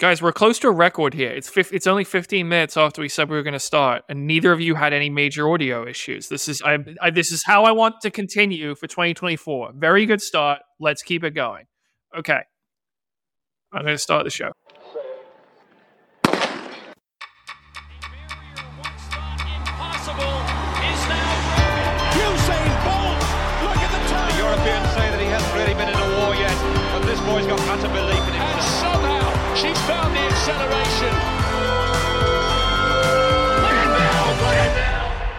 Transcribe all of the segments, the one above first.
Guys, we're close to a record here. It's only 15 minutes after we said we were going to start, and neither of you had any major audio issues. This is how I want to continue for 2024. Very good start. Let's keep it going. Okay. I'm going to start the show. Boy's got utter belief in him. And somehow she's found the acceleration. Look at now, look at now.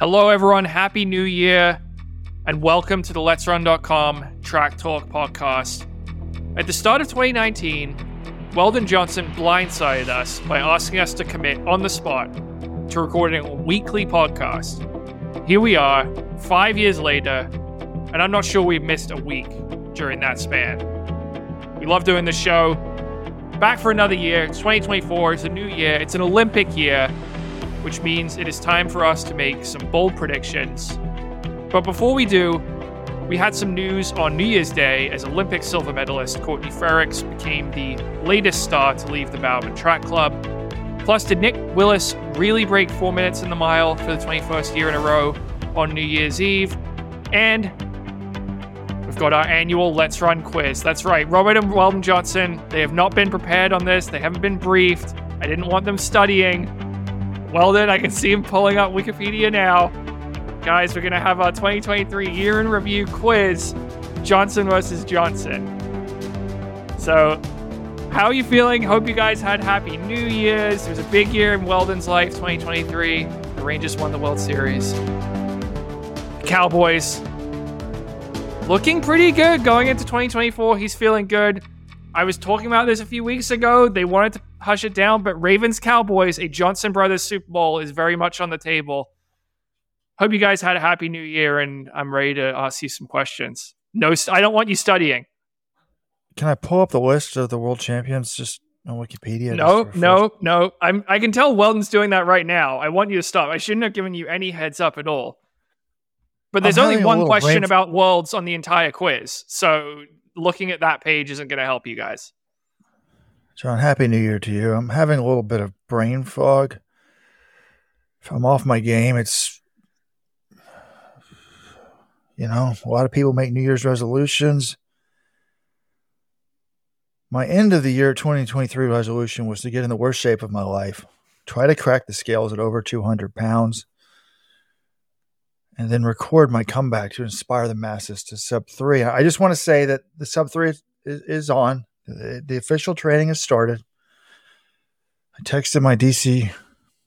Hello everyone, happy new year, and welcome to the Let's Run.com Track Talk podcast. At the start of 2019, Weldon Johnson blindsided us by asking us to commit on the spot to recording a weekly podcast. Here we are, 5 years later, and I'm not sure we've missed a week during that span. We love doing this show. Back for another year. It's 2024. It's a new year. It's an Olympic year, which means it is time for us to make some bold predictions. But before we do, we had some news on New Year's Day as Olympic silver medalist Courtney Frerichs became the latest star to leave the Bowerman Track Club. Plus, did Nick Willis really break 4 minutes in the mile for the 21st year in a row on New Year's Eve? And we've got our annual Let's Run quiz. That's right, Robert and Weldon Johnson, they have not been prepared on this. They haven't been briefed. I didn't want them studying. Weldon, I can see him pulling up Wikipedia now. Guys, we're going to have our 2023 year in review quiz, Johnson versus Johnson. So, how are you feeling? Hope you guys had happy New Year's. It was a big year in Weldon's life, 2023. The Rangers won the World Series. The Cowboys looking pretty good going into 2024. He's feeling good. I was talking about this a few weeks ago. They wanted to hush it down, but Ravens-Cowboys, a Johnson Brothers Super Bowl, is very much on the table. Hope you guys had a happy new year, and I'm ready to ask you some questions. No, I don't want you studying. Can I pull up the list of the world champions just on Wikipedia? No. I can tell Weldon's doing that right now. I want you to stop. I shouldn't have given you any heads up at all. But there's only one question about worlds on the entire quiz. So looking at that page isn't going to help you guys. John, happy new year to you. I'm having a little bit of brain fog. If I'm off my game, it's, you know, a lot of people make New Year's resolutions. My end of the year 2023 resolution was to get in the worst shape of my life. Try to crack the scales at over 200 pounds. And then record my comeback to inspire the masses to sub 3. I just want to say that the sub 3 is on. The official training has started. I texted my DC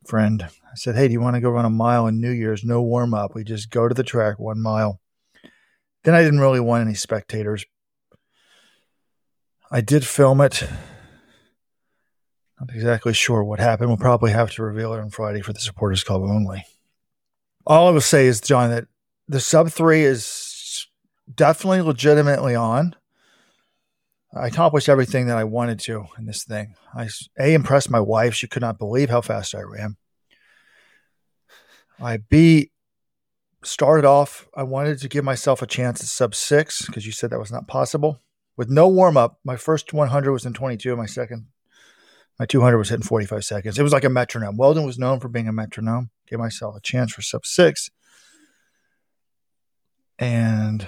friend. I said, hey, do you want to go run a mile in New Year's? No warm up. We just go to the track 1 mile. Then I didn't really want any spectators. I did film it. Not exactly sure what happened. We'll probably have to reveal it on Friday for the supporters club only. All I will say is, John, that the sub 3 is definitely legitimately on. I accomplished everything that I wanted to in this thing. I impressed my wife. She could not believe how fast I ran. I wanted to give myself a chance at sub 6 because you said that was not possible. With no warm-up, my first 100 was in 22. My 200 was hitting 45 seconds. It was like a metronome. Weldon was known for being a metronome. Gave myself a chance for sub 6. And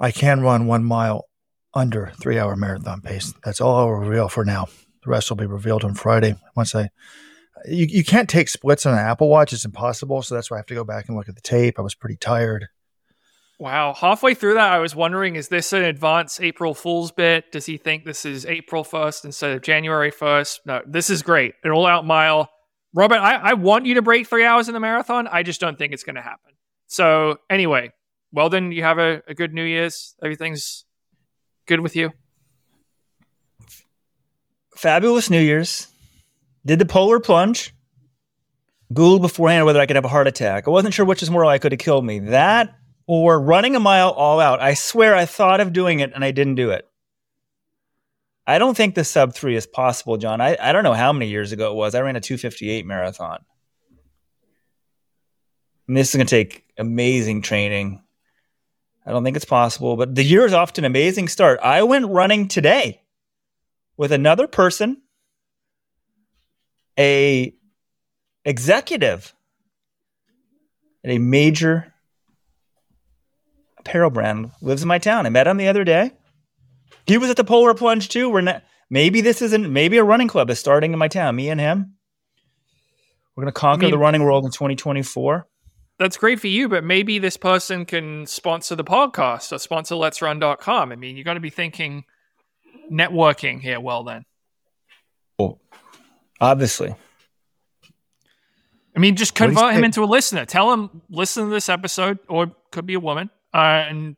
I can run 1 mile under 3-hour marathon pace. That's all I'll reveal for now. The rest will be revealed on Friday. Once you can't take splits on an Apple Watch. It's impossible. So that's why I have to go back and look at the tape. I was pretty tired. Wow. Halfway through that, I was wondering, is this an advanced April Fool's bit? Does he think this is April 1st instead of January 1st? No, this is great. An all-out mile. Robert, I want you to break 3 hours in the marathon. I just don't think it's going to happen. So anyway, Weldon, you have a good New Year's. Everything's good with you. Fabulous New Year's. Did the polar plunge. Googled beforehand whether I could have a heart attack. I wasn't sure which is more likely to kill me. That or running a mile all out. I swear I thought of doing it and I didn't do it. I don't think the sub 3 is possible, John. I don't know how many years ago it was. I ran a 2:58 marathon. And this is going to take amazing training. I don't think it's possible, but the year is off to an amazing start. I went running today. with another person, a executive at a major apparel brand, lives in my town. I met him the other day. He was at the Polar Plunge too. Maybe a running club is starting in my town. Me and him. We're going to conquer the running world in 2024. That's great for you, but maybe this person can sponsor the podcast or sponsor Let'sRun.com. I mean, you got to be thinking networking here. Well, then. Well, obviously. I mean, just convert him into a listener. Tell him, listen to this episode, or it could be a woman, and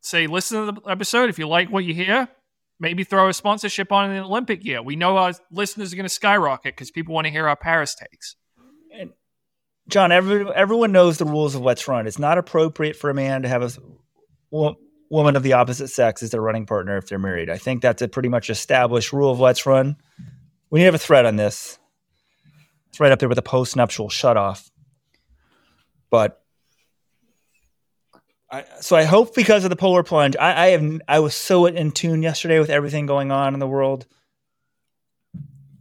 say, listen to the episode. If you like what you hear, maybe throw a sponsorship on in the Olympic year. We know our listeners are going to skyrocket because people want to hear our Paris takes. And John, everyone knows the rules of Let's Run. It's not appropriate for a man to have a woman of the opposite sex as their running partner if they're married. I think that's a pretty much established rule of Let's Run. We need to have a thread on this. It's right up there with a post-nuptial shutoff. But I hope because of the Polar Plunge, I was so in tune yesterday with everything going on in the world.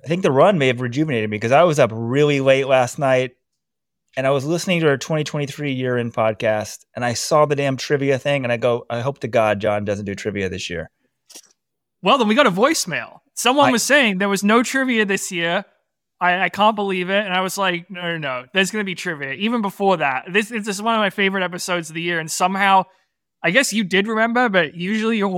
I think the run may have rejuvenated me because I was up really late last night and I was listening to our 2023 year in podcast and I saw the damn trivia thing and I go, I hope to God John doesn't do trivia this year. Well, then we got a voicemail. Someone was saying there was no trivia this year. I can't believe it. And I was like, no, there's going to be trivia. Even before that, this is one of my favorite episodes of the year. And somehow, I guess you did remember, but usually you're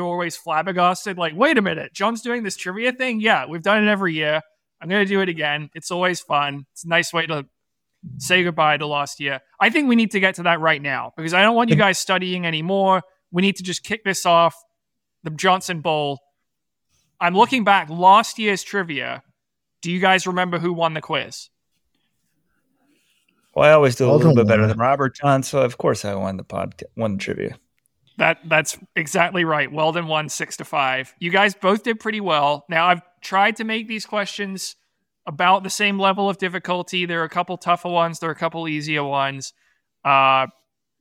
always flabbergasted. Like, wait a minute, John's doing this trivia thing? Yeah, we've done it every year. I'm going to do it again. It's always fun. It's a nice way to say goodbye to last year. I think we need to get to that right now because I don't want you guys studying anymore. We need to just kick this off, the Johnson Bowl. I'm looking back last year's trivia. Do you guys remember who won the quiz? Well, I always do a little bit better than Robert Johnson, so of course I won the trivia. That's exactly right. Weldon won 6-5. You guys both did pretty well. Now, I've tried to make these questions about the same level of difficulty. There are a couple tougher ones. There are a couple easier ones. We're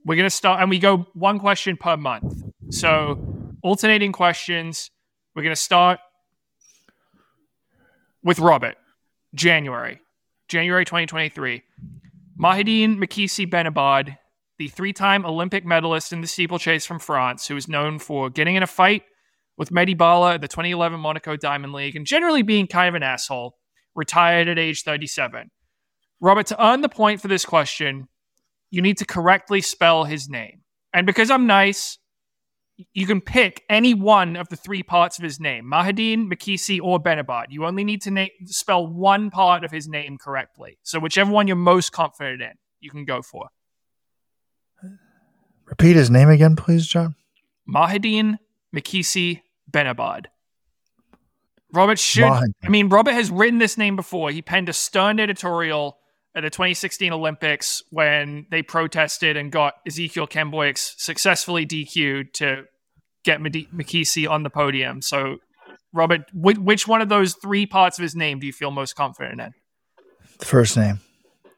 going to start, and we go one question per month. So alternating questions. We're going to start with Robert, January 2023, Mahiedine Mekhissi Benabbad, the three-time Olympic medalist in the steeplechase from France, who is known for getting in a fight with Mehdi Bala at the 2011 Monaco Diamond League and generally being kind of an asshole, retired at age 37. Robert, to earn the point for this question, you need to correctly spell his name. And because I'm nice, you can pick any one of the three parts of his name, Mahiedine, Mekhissi, or Benabbad. You only need to spell one part of his name correctly. So whichever one you're most confident in, you can go for. Repeat his name again, please, John. Mahiedine, Mekhissi, Benabbad. Robert should... Mahiedine. I mean, Robert has written this name before. He penned a stern editorial at the 2016 Olympics when they protested and got Ezekiel Kemboi successfully DQ'd to get Mekhissi on the podium. So, Robert, which one of those three parts of his name do you feel most confident in? The first name.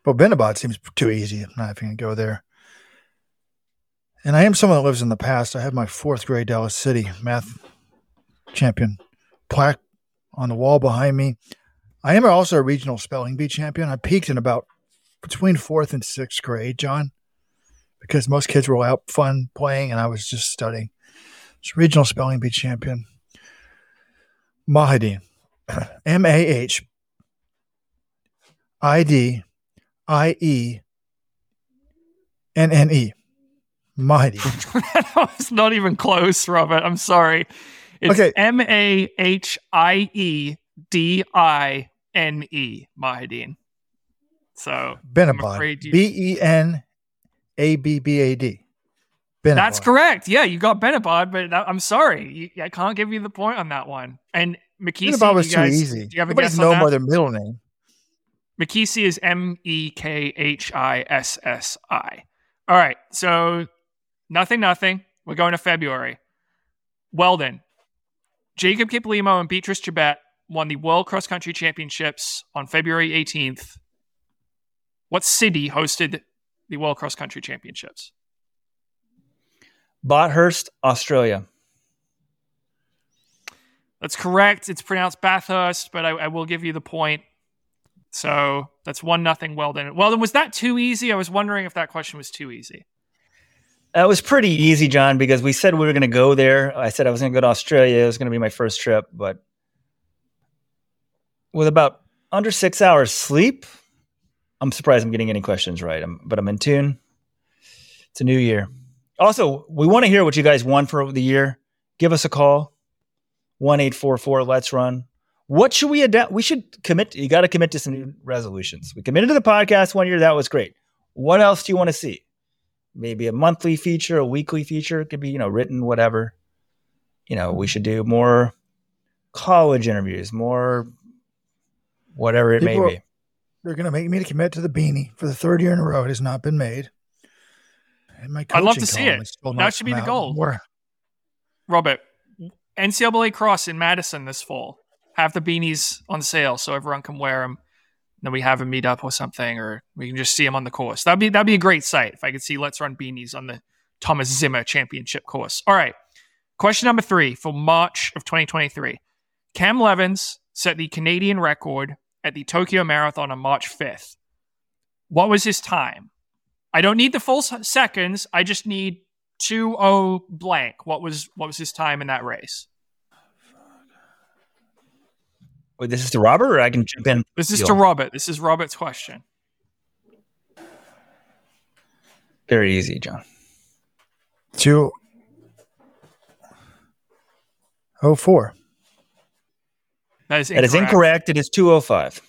Well, Benabbad seems too easy. I'm not even going to go there. And I am someone that lives in the past. I have my fourth grade Dallas City math champion plaque on the wall behind me. I am also a regional spelling bee champion. I peaked in about between 4th and 6th grade, John, because most kids were out fun playing and I was just studying. So regional spelling bee champion. Mahiedine. M-A-H-I-D-I-E-N-N-E. Mahiedine. That was not even close, Robert. I'm sorry. It's okay. M-A-H-I-E-D-I-N-E, Mahiedine. So Benabbad, B-E-N-A-B-B-A-D. Benabbad. That's correct. Yeah, you got Benabbad, but I'm sorry, I can't give you the point on that one. And Mekhissi, Benabbad was too easy. Do you have a guess on that? Nobody's known by their middle name. Mekhissi is M-E-K-H-I-S-S-I. All right, so nothing. We're going to February. Weldon, Jacob Kiplimo, and Beatrice Chebet won the World Cross Country Championships on February 18th. What city hosted the World Cross Country Championships? Bathurst, Australia. That's correct. It's pronounced Bathurst, but I will give you the point. So that's 1-0 Weldon. Weldon, was that too easy? I was wondering if that question was too easy. That was pretty easy, John, because we said we were going to go there. I said I was going to go to Australia. It was going to be my first trip, but with about under 6 hours sleep, I'm surprised I'm getting any questions right. But I'm in tune. It's a new year. Also, we want to hear what you guys won for the year. Give us a call. 1-844 Let's Run. What should we adapt? We should commit. You got to commit to some new resolutions. We committed to the podcast 1 year. That was great. What else do you want to see? Maybe a monthly feature, a weekly feature. It could be, written, whatever. We should do more college interviews, more whatever it may be. They're going to make me to commit to the beanie for the third year in a row. It has not been made. And my I'd love to see it. That should be the goal. More. Robert, NCAA Cross in Madison this fall. Have the beanies on sale so everyone can wear them. Then we have a meetup or something, or we can just see them on the course. That'd be a great sight if I could see Let's Run beanies on the Thomas Zimmer Championship course. All right. Question number 3 for March of 2023. Cam Levins set the Canadian record at the Tokyo Marathon on March 5th. What was his time? I don't need the full seconds. I just need 2:0 blank. What was his time in that race? Wait, this is to Robert, or I can jump in? This is to Robert. This is Robert's question. Very easy, John. 2:04. That is incorrect. It is 2:05.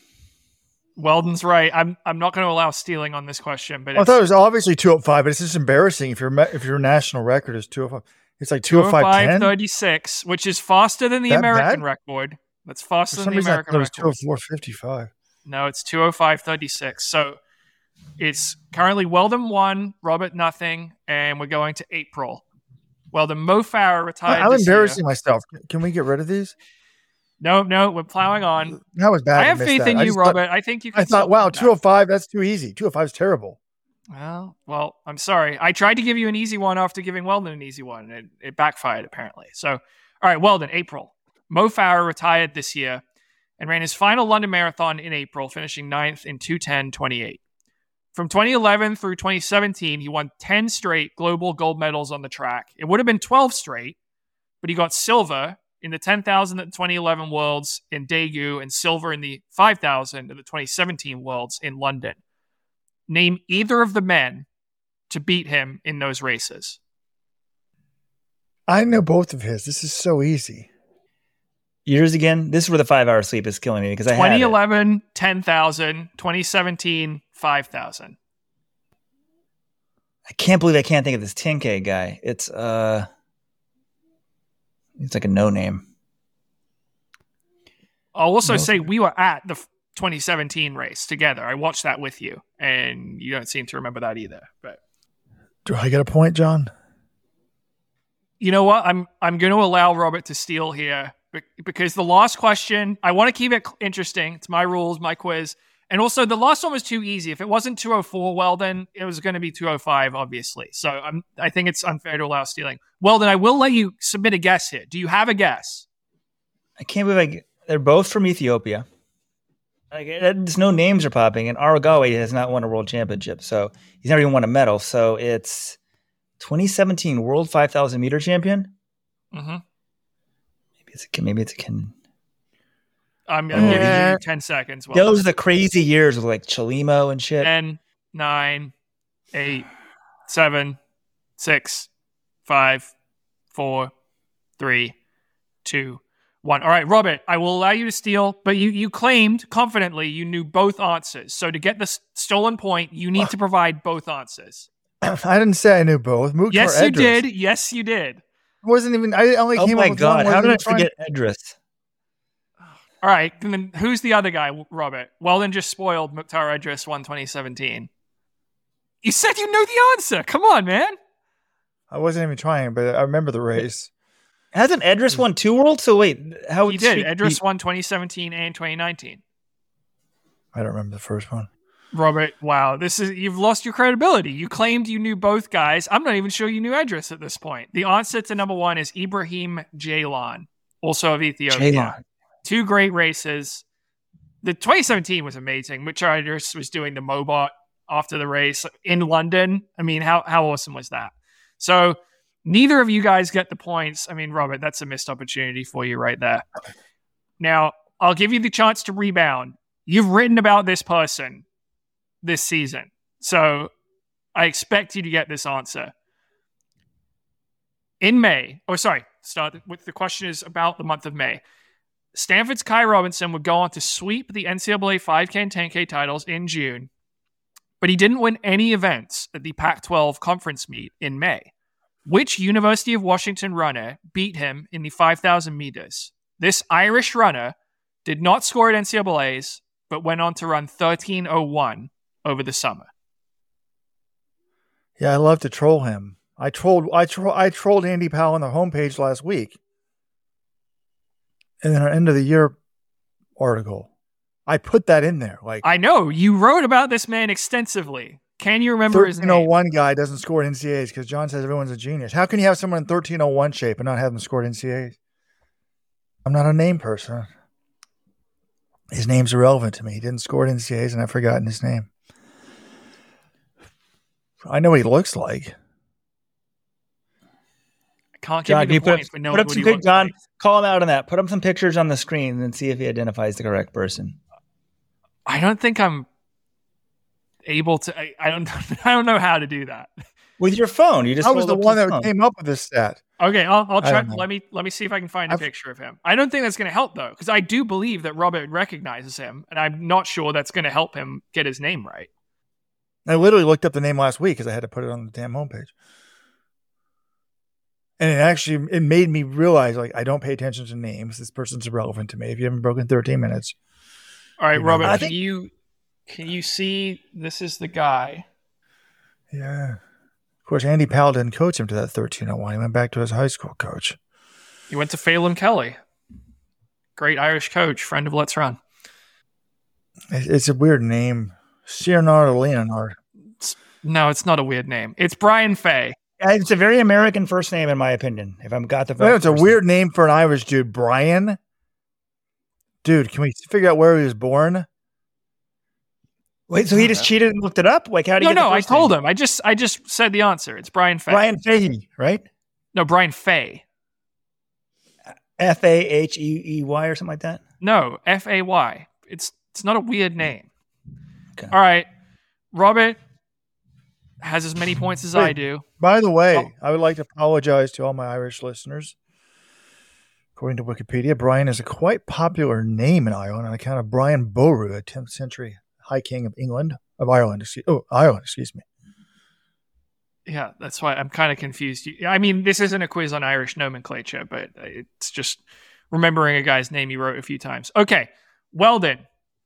Weldon's right. I'm not going to allow stealing on this question, but I thought it was obviously 2:05. But it's just embarrassing if your national record is 2:05. It's like 2:05:36, which is faster than the American record. That's faster than the American record. 2:04:55. No, it's 2:05:36. So it's currently Weldon 1, Robert 0, and we're going to April. Weldon, Mo Farah retired. I'm embarrassing myself. Can we get rid of these? No, we're plowing on. That was bad. I have faith in you, Robert. I think you can. I thought, wow, 2:05, that's too easy. 2:05 is terrible. Well, I'm sorry. I tried to give you an easy one after giving Weldon an easy one, and it backfired apparently. So, all right, Weldon, April. Mo Farah retired this year and ran his final London Marathon in April, finishing 9th in 2:10:28. From 2011 through 2017, he won 10 straight global gold medals on the track. It would have been 12 straight, but he got silver in the 10,000 at the 2011 Worlds in Daegu and silver in the 5,000 at the 2017 Worlds in London. Name either of the men to beat him in those races. I know both of his. This is so easy. Years again? This is where the 5 hour sleep is killing me because I had it. 2011, 10,000, 2017, 5,000. I can't believe I can't think of this 10K guy. It's like a no name. I'll also say we were at the 2017 race together. I watched that with you, and you don't seem to remember that either. But do I get a point, John? You know what? I'm going to allow Robert to steal here because the last question, I want to keep it interesting. It's my rules, my quiz. And also, the last one was too easy. If it wasn't 2:04, Weldon, it was going to be 2:05, obviously. So I think it's unfair to allow stealing. Weldon, I will let you submit a guess here. Do you have a guess? I can't believe they're both from Ethiopia. There's no names are popping, and Aragawi has not won a world championship, so he's never even won a medal. So it's 2017 World 5,000 meter champion. Mm-hmm. Maybe it's a Kenyan. I'm giving you 10 seconds. Well, those are the crazy years with like Chalimo and shit. 10, 9, 8, 7, 6, 5, 4, 3, 2, 1. All right, Robert, I will allow you to steal, but you claimed confidently you knew both answers. So to get the stolen point, you need to provide both answers. I didn't say I knew both. Yes, you did. Yes, you did. It wasn't even. I only came up with one. Oh my God! How did I forget Edris? All right, and then who's the other guy, Robert? Weldon just spoiled Mukhtar Edris 2017. You said you knew the answer. Come on, man. I wasn't even trying, but I remember the race. Hasn't Edris won 2 worlds? So wait, how he did? Edris won 2017 and 2019. I don't remember the first one. Robert, wow, you've lost your credibility. You claimed you knew both guys. I'm not even sure you knew Edris at this point. The answer to number 1 is Ibrahim Jalon. also of Ethiopia. Jalon. Two great races. The 2017 was amazing. Mukhtar Edris was doing the Mobot after the race in London. I mean, how awesome was that? So neither of you guys get the points. I mean, Robert, that's a missed opportunity for you right there. Now, I'll give you the chance to rebound. You've written about this person this season, so I expect you to get this answer. In May, start with the question is about the month of May. Stanford's Kai Robinson would go on to sweep the NCAA 5K and 10K titles in June, but he didn't win any events at the Pac-12 conference meet in May. Which University of Washington runner beat him in the 5,000 meters? This Irish runner did not score at NCAAs, but went on to run 13:01 over the summer. Yeah, I love to troll him. I trolled Andy Powell on the homepage last week. And then our end of the year article, I put that in there. Like, I know you wrote about this man extensively. Can you remember his name? 1301 guy doesn't score at NCAAs because John says everyone's a genius. How can you have someone in 1301 shape and not have them score at NCAAs? I'm not a name person. His name's irrelevant to me. He didn't score at NCAAs, and I've forgotten his name. I know what he looks like. Can't give you the points, but no. Put up some good, John. Call him out on that. Put up some pictures on the screen and see if he identifies the correct person. I don't think I'm able to. I don't know how to do that with your phone. You just. I was the one that came up with this stat. Okay, I'll try. Let me see if I can find a picture of him. I don't think that's going to help though, because I do believe that Robert recognizes him, and I'm not sure that's going to help him get his name right. I literally looked up the name last week because I had to put it on the damn homepage. And it made me realize, like, I don't pay attention to names. This person's irrelevant to me. If you haven't broken 13 minutes. All right, Robert, can you see this is the guy? Yeah. Of course, Andy Powell didn't coach him to that 1301. He went back to his high school coach. He went to Phelan Kelly. Great Irish coach, friend of Let's Run. It's a weird name. Cyrnard or Leonard. No, it's not a weird name. It's Brian Fay. It's a very American first name, in my opinion. If I'm got the vote, it's a weird name for an Irish dude, Brian. Dude, can we figure out where he was born? Wait, so he just cheated and looked it up? Like, how do you? No, I told him. I just said the answer. It's Brian Fay. Brian Fahey, right? No, Brian Fay. F-A-H-E-E-Y or something like that. No, F-A-Y. It's not a weird name. Okay. All right, Robert has as many points as I do. By the way, I would like to apologize to all my Irish listeners. According to Wikipedia, Brian is a quite popular name in Ireland on account of Brian Boru, a 10th century High King of Ireland. Yeah, that's why I'm kind of confused. I mean, this isn't a quiz on Irish nomenclature, but it's just remembering a guy's name you wrote a few times. Okay, Weldon,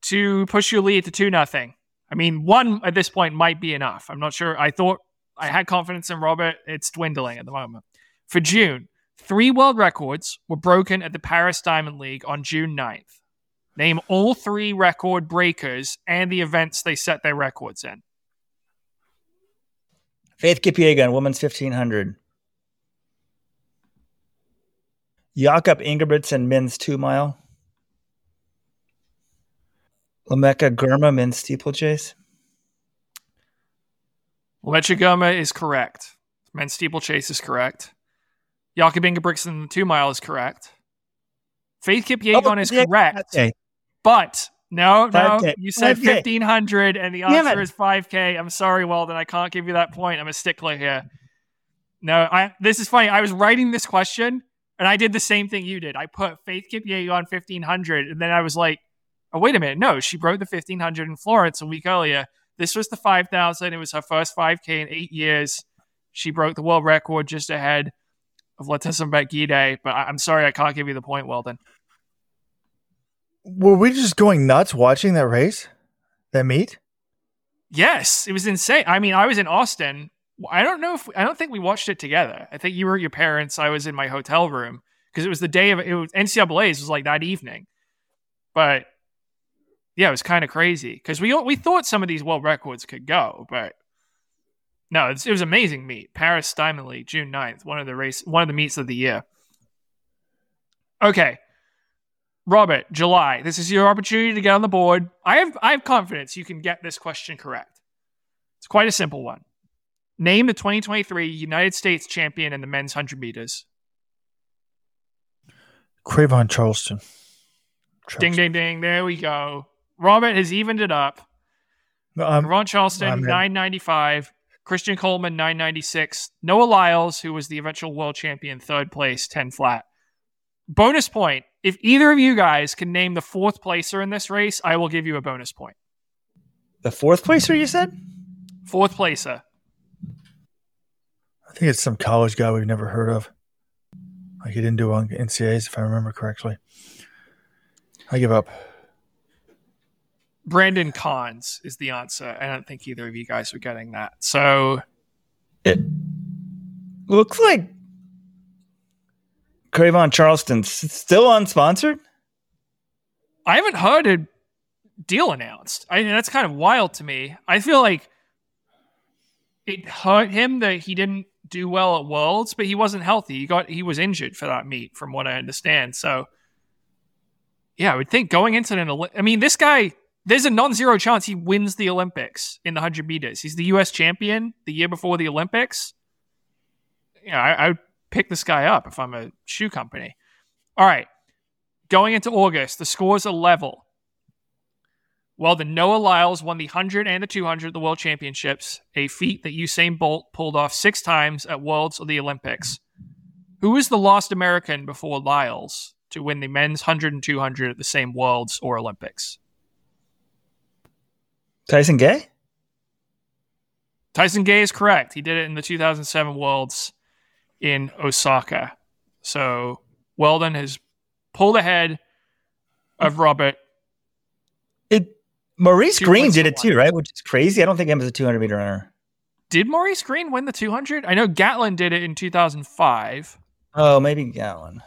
to push your lead to 2-0. I mean, one at this point might be enough. I'm not sure. I thought I had confidence in Robert. It's dwindling at the moment. For June, 3 world records were broken at the Paris Diamond League on June 9th. Name all 3 record breakers and the events they set their records in. Faith Kipyegon, women's 1500. Jakob Ingebrigtsen, men's 2-mile. Lamecha Gurma, men's steeplechase. Lamecha Gurma is correct. Men's steeplechase is correct. Jakob Ingebrigtsen, 2-mile, is correct. Faith Kipyegon is correct. But, no, 5K. You said 5K. 1,500, and the answer is 5K. I'm sorry, Weldon, I can't give you that point. I'm a stickler here. No, this is funny. I was writing this question, and I did the same thing you did. I put Faith Kipyegon 1,500, and then I was like, oh, wait a minute. No, she broke the 1,500 in Florence a week earlier. This was the 5,000. It was her first 5K in 8 years. She broke the world record just ahead of Letessa Mbekgide. But I'm sorry, I can't give you the point, Weldon. Were we just going nuts watching that race? That meet? Yes, it was insane. I mean, I was in Austin. I don't think we watched it together. I think you were at your parents'. I was in my hotel room because it was the day of it. Was NCAA's was like that evening. But yeah, it was kind of crazy because we thought some of these world records could go, but no, it was amazing meet. Paris Diamond League, June 9th, one of the meets of the year. Okay. Robert, July, this is your opportunity to get on the board. I have confidence you can get this question correct. It's quite a simple one. Name the 2023 United States champion in the men's 100 meters. Cravont Charleston. Ding, ding, ding. There we go. Robert has evened it up. Cravont Charleston, 995. Christian Coleman, 996. Noah Lyles, who was the eventual world champion, third place, 10 flat. Bonus point. If either of you guys can name the fourth placer in this race, I will give you a bonus point. The fourth placer, you said? Fourth placer. I think it's some college guy we've never heard of. Like he didn't do well in NCAAs, if I remember correctly. I give up. Brandon Cons is the answer. I don't think either of you guys are getting that. So it looks like Cravont Charleston's still unsponsored. I haven't heard a deal announced. I mean, that's kind of wild to me. I feel like it hurt him that he didn't do well at Worlds, but he wasn't healthy. He was injured for that meet, from what I understand. So yeah, I would think going into this guy, there's a non-zero chance he wins the Olympics in the 100 meters. He's the U.S. champion the year before the Olympics. Yeah, I would pick this guy up if I'm a shoe company. All right. Going into August, the scores are level. Well, the Noah Lyles won the 100 and the 200 at the World Championships, a feat that Usain Bolt pulled off 6 times at Worlds or the Olympics. Who was the last American before Lyles to win the men's 100 and 200 at the same Worlds or Olympics? Tyson Gay? Tyson Gay is correct. He did it in the 2007 Worlds in Osaka. So Weldon has pulled ahead of Robert. Maurice Greene did it too, right? Which is crazy. I don't think him as a 200-meter runner. Did Maurice Greene win the 200? I know Gatlin did it in 2005. Oh, maybe Gatlin.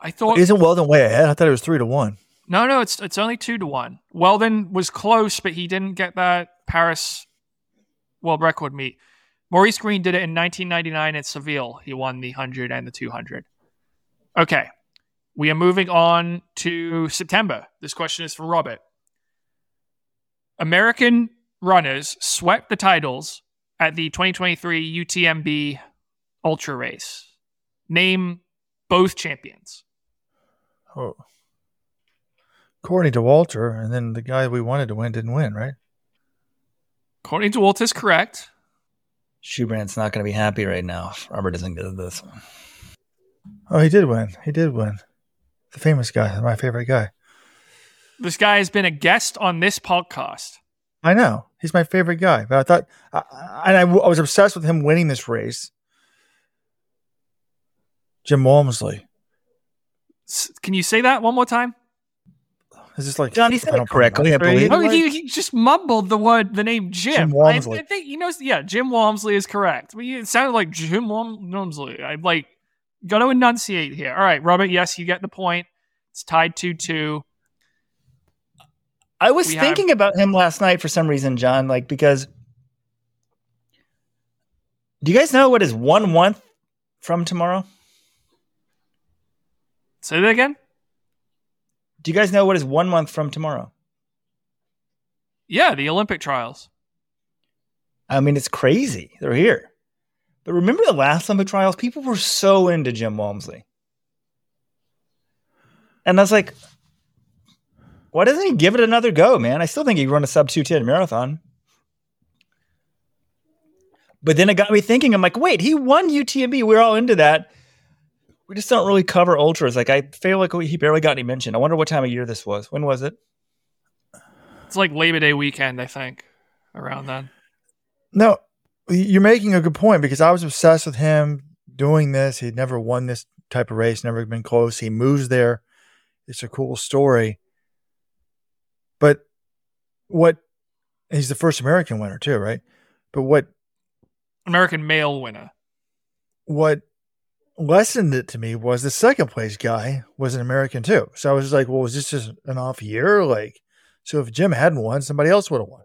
I thought... Isn't Weldon way ahead? I thought it was 3-1. No, it's only 2-1. Weldon was close, but he didn't get that Paris world record meet. Maurice Greene did it in 1999 at Seville. He won the 100 and the 200. Okay, we are moving on to September. This question is for Robert. American runners swept the titles at the 2023 UTMB Ultra Race. Name both champions. Oh. Courtney DeWalter, and then the guy we wanted to win didn't win, right? Courtney DeWalter is correct. Shoebrand's not going to be happy right now if Robert doesn't get this one. Oh, he did win. The famous guy, my favorite guy. This guy has been a guest on this podcast. I know. He's my favorite guy. But I thought, I was obsessed with him winning this race. Jim Walmsley. Can you say that one more time? Is this like John? He said it correctly. He just mumbled the name Jim. Jim Walmsley. I think he knows. Yeah, Jim Walmsley is correct. It sounded like Jim Walmsley. I'm like, got to enunciate here. All right, Robert. Yes, you get the point. It's tied 2-2. I was thinking about him last night for some reason, John. Like because, do you guys know what is 1 month from tomorrow? Say that again. Do you guys know what is 1 month from tomorrow? Yeah, the Olympic trials. I mean, it's crazy. They're here. But remember the last Olympic trials? People were so into Jim Walmsley. And I was like, why doesn't he give it another go, man? I still think he'd run a sub 2:10 marathon. But then it got me thinking. I'm like, wait, he won UTMB. We're all into that. We just don't really cover ultras. Like I feel like he barely got any mention. I wonder what time of year this was. When was it? It's like Labor Day weekend, I think, around then. No, you're making a good point because I was obsessed with him doing this. He'd never won this type of race, never been close. He moves there. It's a cool story. But he's the first American winner too, right? But what American male winner. What lessened it to me was the second place guy was an American too. So I was like, well, was this just an off year? Like, so if Jim hadn't won, somebody else would have won.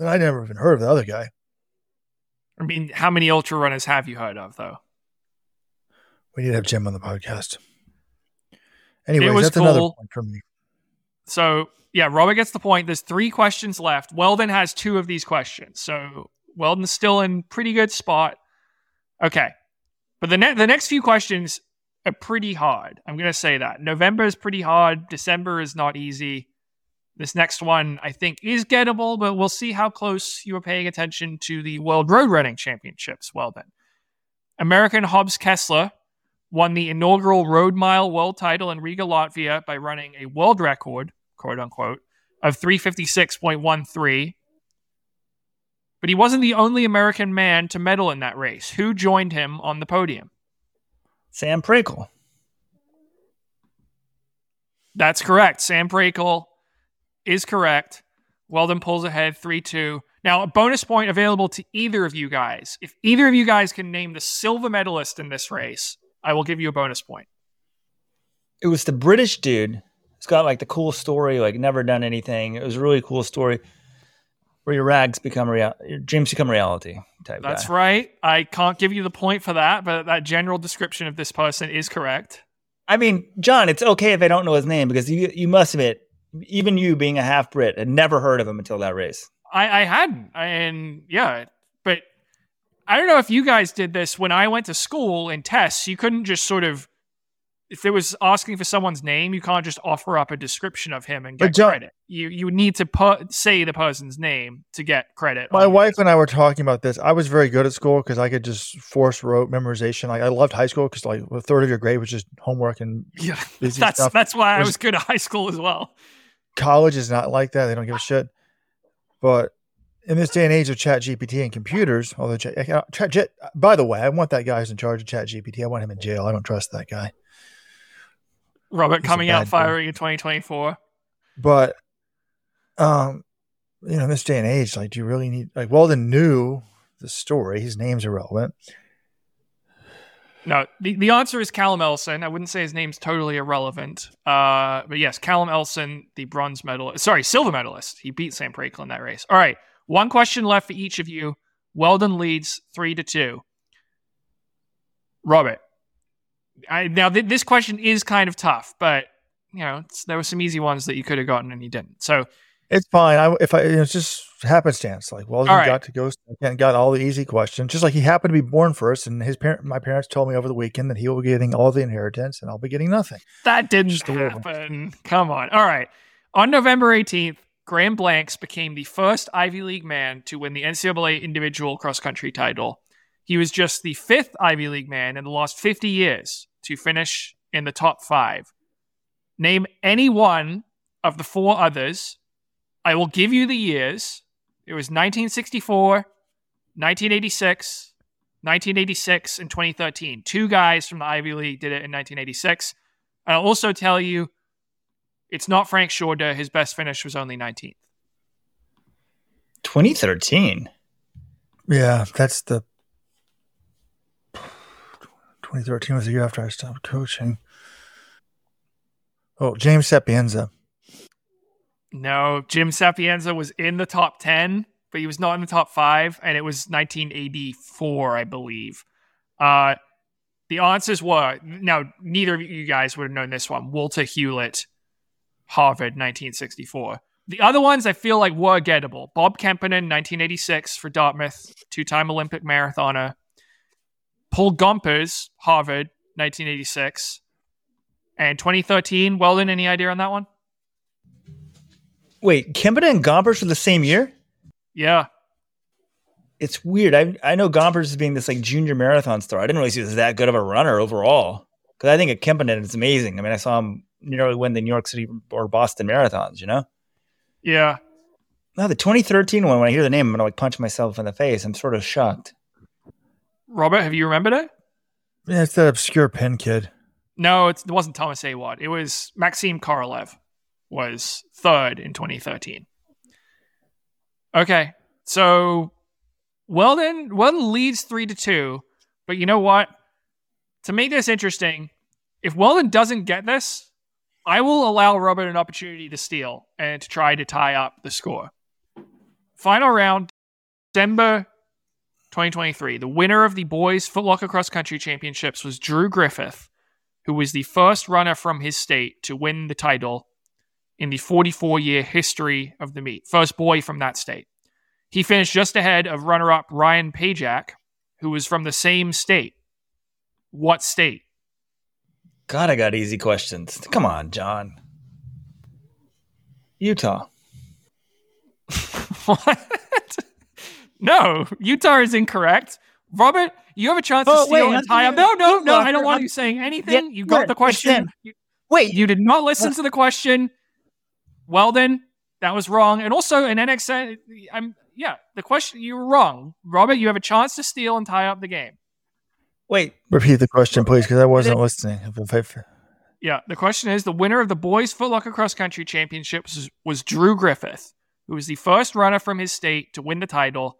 And I never even heard of the other guy. I mean, how many ultra runners have you heard of though? We need to have Jim on the podcast. Anyways, that's cool. Another point for me. So, yeah, Robert gets the point. There's three questions left. Weldon has two of these questions. So Weldon's still in pretty good spot. Okay. But the next few questions are pretty hard. I'm going to say that. November is pretty hard. December is not easy. This next one, I think, is gettable, but we'll see how close you are paying attention to the World Road Running Championships. Weldon. American Hobbs Kessler won the inaugural Road Mile World title in Riga, Latvia by running a world record, quote-unquote, of 3:56.13. But he wasn't the only American man to medal in that race. Who joined him on the podium? Sam Prekel. That's correct. Sam Prekel is correct. Weldon pulls ahead 3-2. Now, a bonus point available to either of you guys. If either of you guys can name the silver medalist in this race, I will give you a bonus point. It was the British dude. It's got like the cool story, like never done anything. It was a really cool story where your rags become reality, your dreams become reality type. That's guy. Right. I can't give you the point for that, but that general description of this person is correct. I mean, John, it's okay if I don't know his name because you must admit, even you being a half Brit had never heard of him until that race. I hadn't. And yeah, but I don't know if you guys did this. When I went to school in tests, you couldn't just sort of, if it was asking for someone's name, you can't just offer up a description of him and get credit. You would need to say the person's name to get credit. My wife and I were talking about this. I was very good at school because I could just force rote memorization. Like I loved high school because like a third of your grade was just homework and busy stuff. That's why I was good at high school as well. College is not like that. They don't give a shit. But in this day and age of ChatGPT and computers, although by the way, I want that guy who's in charge of ChatGPT. I want him in jail. I don't trust that guy. Robert coming out firing in 2024. But, you know, in this day and age, like, do you really need, like, Weldon knew the story. His name's irrelevant. No, the answer is Callum Elson. I wouldn't say his name's totally irrelevant. But yes, Callum Elson, the silver medalist. He beat Sam Prekel in that race. All right. One question left for each of you. Weldon leads 3-2. Robert. This question is kind of tough, but you know there were some easy ones that you could have gotten and you didn't. So it's fine. It's just happenstance. Like Weldon got to go and got all the easy questions. Just like he happened to be born first, and my parents told me over the weekend that he will be getting all the inheritance, and I'll be getting nothing. That didn't happen. Come on. All right. On November 18th, Graham Blanks became the first Ivy League man to win the NCAA individual cross country title. He was just the fifth Ivy League man in the last 50 years to finish in the top five. Name any one of the four others. I will give you the years. It was 1964, 1986, 1986, and 2013. Two guys from the Ivy League did it in 1986. I'll also tell you, it's not Frank Shorter. His best finish was only 19th. 2013? Yeah, that's the... 2013 was the year after I stopped coaching. Oh, James Sapienza. No, Jim Sapienza was in the top 10, but he was not in the top 5, and it was 1984, I believe. The answers were, now, neither of you guys would have known this one. Walter Hewlett, Harvard, 1964. The other ones I feel like were gettable. Bob Kempainen, 1986 for Dartmouth, two-time Olympic marathoner. Paul Gompers, Harvard, 1986. And 2013, Weldon, any idea on that one? Wait, Kemperton and Gompers were the same year? Yeah. It's weird. I know Gompers as being this like junior marathon star. I didn't really see this that good of a runner overall. Because I think at Kemperton, it's amazing. I mean, I saw him nearly win the New York City or Boston marathons, you know? Yeah. No, the 2013 one, when I hear the name, I'm going to like punch myself in the face. I'm sort of shocked. Robert, have you remembered it? Yeah, it's that obscure Penn kid. No, it wasn't Thomas Awad. It was Maxim Korolev was third in 2013. Okay, so Weldon leads 3-2, but you know what? To make this interesting, if Weldon doesn't get this, I will allow Robert an opportunity to steal and to try to tie up the score. Final round, December 2023, the winner of the Boys Foot Locker Cross Country Championships was Drew Griffith, who was the first runner from his state to win the title in the 44-year history of the meet. First boy from that state. He finished just ahead of runner-up Ryan Pajak, who was from the same state. What state? God, I got easy questions. Come on, John. Utah. What? No, Utah is incorrect. Robert, you have a chance to steal and tie up. No, I don't want you saying anything. Yeah, you got the question. You did not listen to the question. Well, then, that was wrong. And also, in NXT, the question, you were wrong. Robert, you have a chance to steal and tie up the game. Wait. Repeat the question, please, because I wasn't listening. Yeah, the question is, the winner of the Boys Foot Locker Cross Country Championships was Drew Griffith, who was the first runner from his state to win the title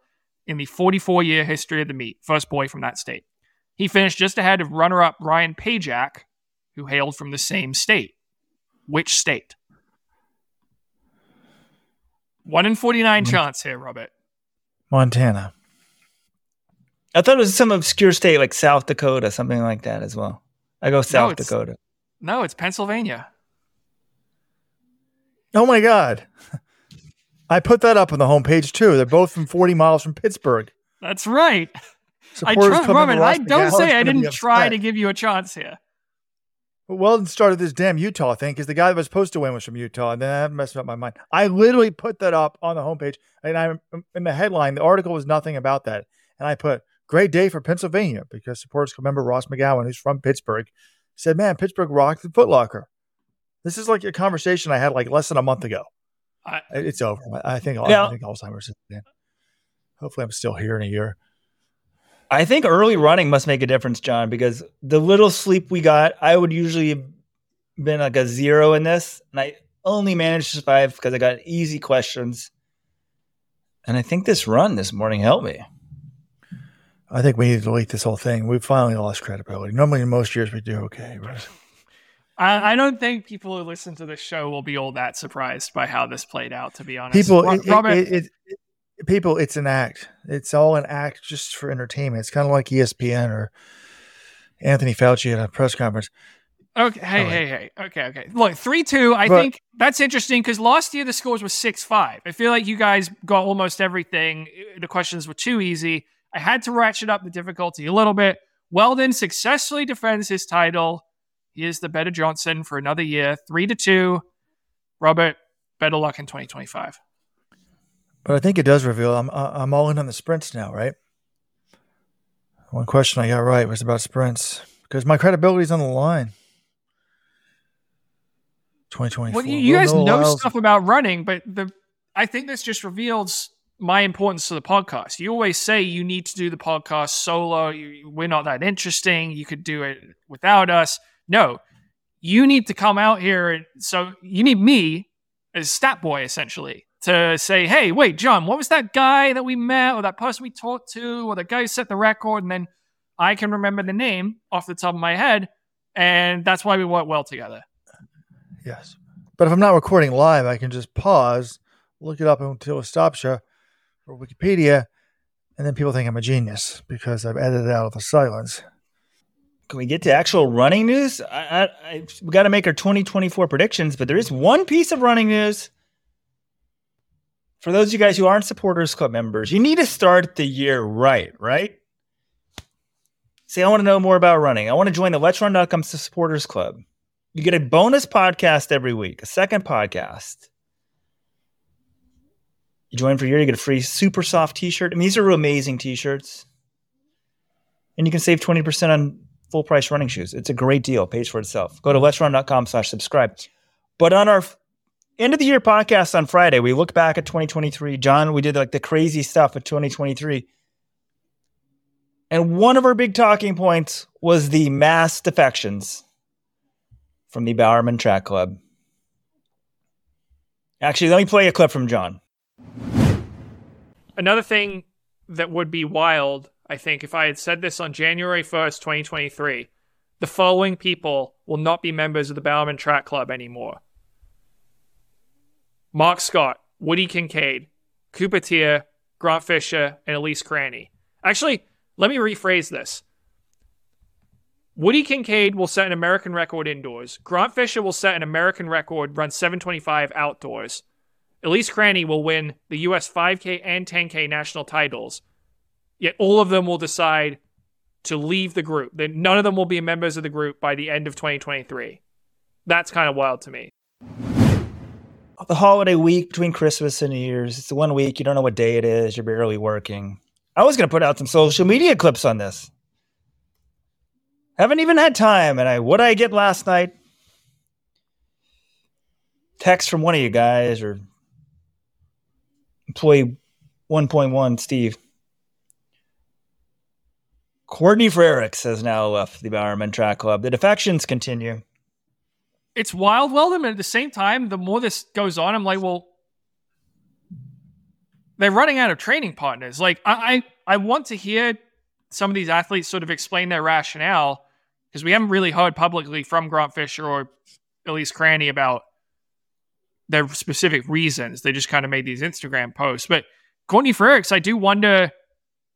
in the 44-year history of the meet. First boy from that state. He finished just ahead of runner-up Ryan Pajak, who hailed from the same state. Which state? 1 in 49 chance here, Robert. Montana. I thought it was some obscure state like South Dakota, something like that as well. I go South Dakota. No, it's Pennsylvania. Oh, my God. I put that up on the homepage, too. They're both from 40 miles from Pittsburgh. That's right. I didn't try to give you a chance here. Weldon started this damn Utah thing because the guy that was supposed to win was from Utah, and then that messed up my mind. I literally put that up on the homepage, and in the headline, the article was nothing about that. And I put, great day for Pennsylvania, because supporters remember Ross McGowan, who's from Pittsburgh, said, man, Pittsburgh rocked the Foot Locker. This is like a conversation I had like less than a month ago. It's over. I think Alzheimer's is in. Hopefully I'm still here in a year. I think early running must make a difference, John, because the little sleep we got, I would usually have been like a zero in this, and I only managed to survive because I got easy questions. And I think this run this morning helped me. I think we need to delete this whole thing. We finally lost credibility. Normally in most years we do okay. But... I don't think people who listen to this show will be all that surprised by how this played out, to be honest. People, it's an act. It's all an act just for entertainment. It's kind of like ESPN or Anthony Fauci at a press conference. Okay. Hey. Okay. Look, 3-2. I think that's interesting because last year the scores were 6-5. I feel like you guys got almost everything. The questions were too easy. I had to ratchet up the difficulty a little bit. Weldon successfully defends his title. He is the better Johnson for another year. 3-2. Robert, better luck in 2025. But I think it does reveal I'm all in on the sprints now, right? One question I got right was about sprints because my credibility is on the line. 2024. Well, you guys know stuff about running, but I think this just reveals my importance to the podcast. You always say you need to do the podcast solo. We're not that interesting. You could do it without us. No, you need to come out here. So you need me as stat boy, essentially, to say, hey, wait, John, what was that guy that we met or that person we talked to or the guy who set the record? And then I can remember the name off the top of my head. And that's why we work well together. Yes. But if I'm not recording live, I can just pause, look it up until a stop show or Wikipedia. And then people think I'm a genius because I've edited out the silence. Can we get to actual running news? We got to make our 2024 predictions, but there is one piece of running news. For those of you guys who aren't supporters club members, you need to start the year right? Say, I want to know more about running. I want to join the Let's Run.com supporters club. You get a bonus podcast every week, a second podcast. You join for a year, you get a free super soft t-shirt. I mean, these are amazing t-shirts. And you can save 20% on full price running shoes. It's a great deal. Pays for itself. Go to Let'sRun.com/subscribe. But on our end of the year podcast on Friday, we look back at 2023. John, we did like the crazy stuff of 2023. And one of our big talking points was the mass defections from the Bowerman Track Club. Actually, let me play a clip from John. Another thing that would be wild, I think, if I had said this on January 1st, 2023, the following people will not be members of the Bowerman Track Club anymore. Mark Scott, Woody Kincaid, Cooper Tier, Grant Fisher, and Elise Cranny. Actually, let me rephrase this. Woody Kincaid will set an American record indoors. Grant Fisher will set an American record, run 7:25 outdoors. Elise Cranny will win the U.S. 5K and 10K national titles. Yet all of them will decide to leave the group. None of them will be members of the group by the end of 2023. That's kind of wild to me. The holiday week between Christmas and New Year's, it's the one week you don't know what day it is. You're barely working. I was going to put out some social media clips on this. Haven't even had time. And what I get last night? Text from one of you guys or employee 1.1, Steve. Courtney Frerichs has now left the Bowerman Track Club. The defections continue. It's wild, Weldon, and at the same time, the more this goes on, I'm like, well, they're running out of training partners. Like, I want to hear some of these athletes sort of explain their rationale, because we haven't really heard publicly from Grant Fisher or Elise Cranny about their specific reasons. They just kind of made these Instagram posts. But Courtney Frerichs, I do wonder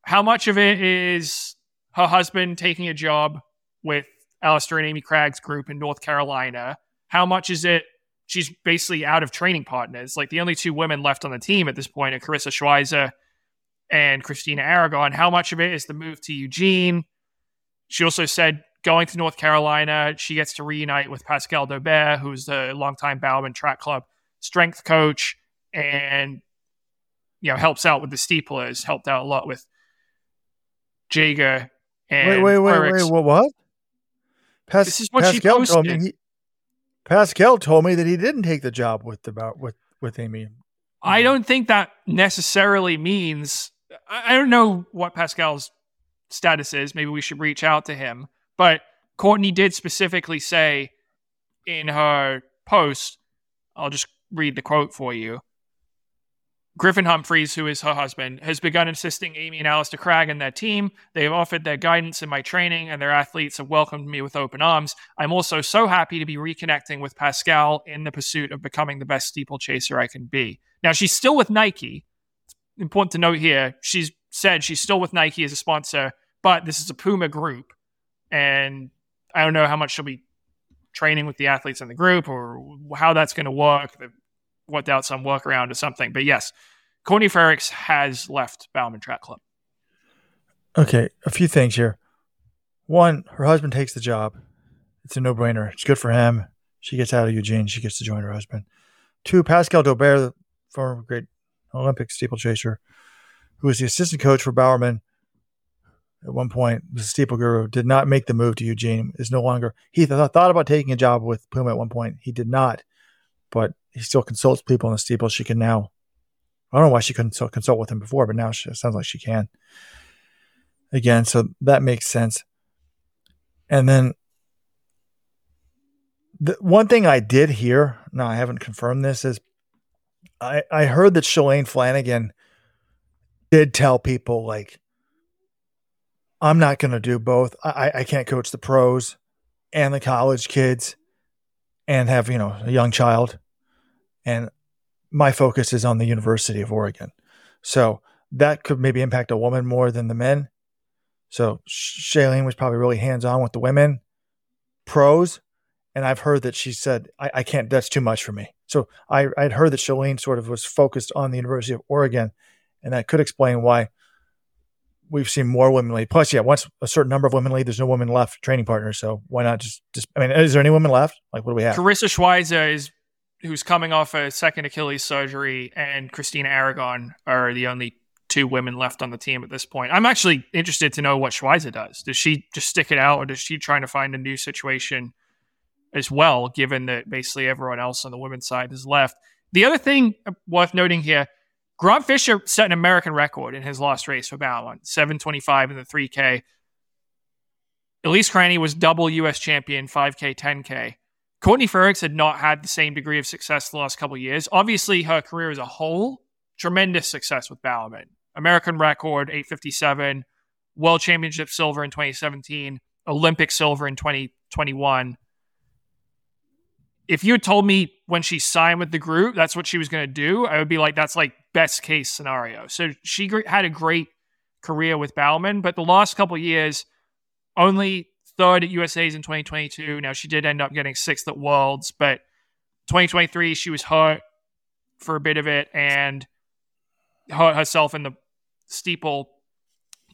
how much of it is her husband taking a job with Alistair and Amy Craig's group in North Carolina. How much is it she's basically out of training partners? Like, the only two women left on the team at this point are Carissa Schweizer and Christina Aragon. How much of it is the move to Eugene? She also said going to North Carolina, she gets to reunite with Pascal Dobert, who's the longtime Bowerman Track Club strength coach and, you know, helps out with the steeplers, helped out a lot with Jager and Frerichs. What? This is what Pascal she posted. Pascal told me that he didn't take the job with Amy. I don't think that necessarily means. I don't know what Pascal's status is. Maybe we should reach out to him. But Courtney did specifically say in her post, I'll just read the quote for you. Griffin Humphreys, who is her husband, has begun assisting Amy and Alistair Craig and their team. They have offered their guidance in my training, and their athletes have welcomed me with open arms. I'm also so happy to be reconnecting with Pascal in the pursuit of becoming the best steeplechaser I can be. Now, she's still with Nike. It's important to note here, she's said she's still with Nike as a sponsor, but this is a Puma group, and I don't know how much she'll be training with the athletes in the group or how that's going to work. Worked out some workaround or something. But yes, Courtney Frerichs has left Bowerman Track Club. Okay, a few things here. One, her husband takes the job. It's a no-brainer. It's good for him. She gets out of Eugene. She gets to join her husband. Two, Pascal Dobert, the former great Olympic steeplechaser, who was the assistant coach for Bowerman at one point, was a steeple guru, did not make the move to Eugene. Is no longer. He thought about taking a job with Puma at one point. He did not. But he still consults people in the steeple. She can now, I don't know why she couldn't consult with him before, but now it sounds like she can. Again, so that makes sense. And then the one thing I did hear, now I haven't confirmed this, is I heard that Shalane Flanagan did tell people, like, I'm not going to do both. I can't coach the pros and the college kids and have, you know, a young child. And my focus is on the University of Oregon. So that could maybe impact a woman more than the men. So Shalane was probably really hands-on with the women, pros. And I've heard that she said, I can't, that's too much for me. So I'd heard that Shalane sort of was focused on the University of Oregon. And that could explain why we've seen more women leave. Plus, yeah, once a certain number of women leave, there's no women left training partners. So why not just, I mean, is there any women left? Like, what do we have? Carissa Schweizer is, who's coming off a second Achilles surgery, and Christina Aragon are the only two women left on the team at this point. I'm actually interested to know what Schweizer does. Does she just stick it out, or does she try to find a new situation as well, given that basically everyone else on the women's side is left? The other thing worth noting here, Grant Fisher set an American record in his last race for Bowerman, 7:25 in the 3K. Elise Cranny was double U.S. champion, 5K, 10K. Courtney Frerichs had not had the same degree of success the last couple of years. Obviously, her career as a whole, tremendous success with Bowerman. American record, 8:57, World Championship silver in 2017, Olympic silver in 2021. If you had told me when she signed with the group, that's what she was going to do, I would be like, that's like best case scenario. So she had a great career with Bowerman, but the last couple of years, only third at USA's in 2022. Now, she did end up getting sixth at Worlds, but 2023, she was hurt for a bit of it and hurt herself in the steeple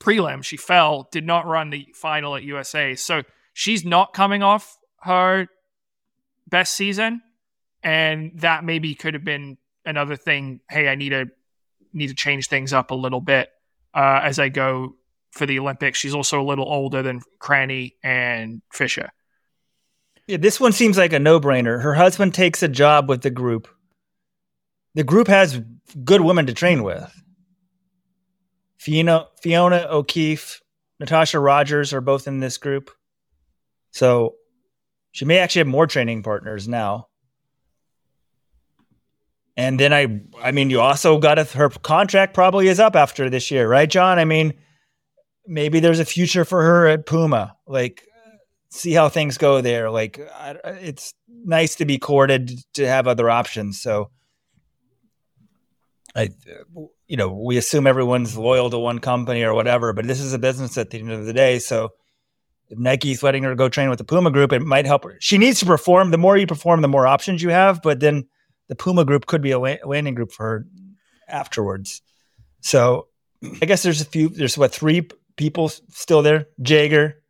prelim. She fell, did not run the final at USA. So she's not coming off her best season. And that maybe could have been another thing. Hey, I need to change things up a little bit as I go for the Olympics. She's also a little older than Cranny and Fisher. Yeah, this one seems like a no-brainer. Her husband takes a job with the group. The group has good women to train with. Fiona O'Keefe, Natasha Rogers are both in this group. So she may actually have more training partners now. And then I mean, you also got her contract probably is up after this year, right, John? I mean, maybe there's a future for her at Puma. Like, see how things go there. Like, it's nice to be courted to have other options. So, we assume everyone's loyal to one company or whatever, but this is a business at the end of the day. So if Nike's letting her go train with the Puma group, it might help her. She needs to perform. The more you perform, the more options you have, but then the Puma group could be a landing group for her afterwards. So I guess there's three people still there. Jager,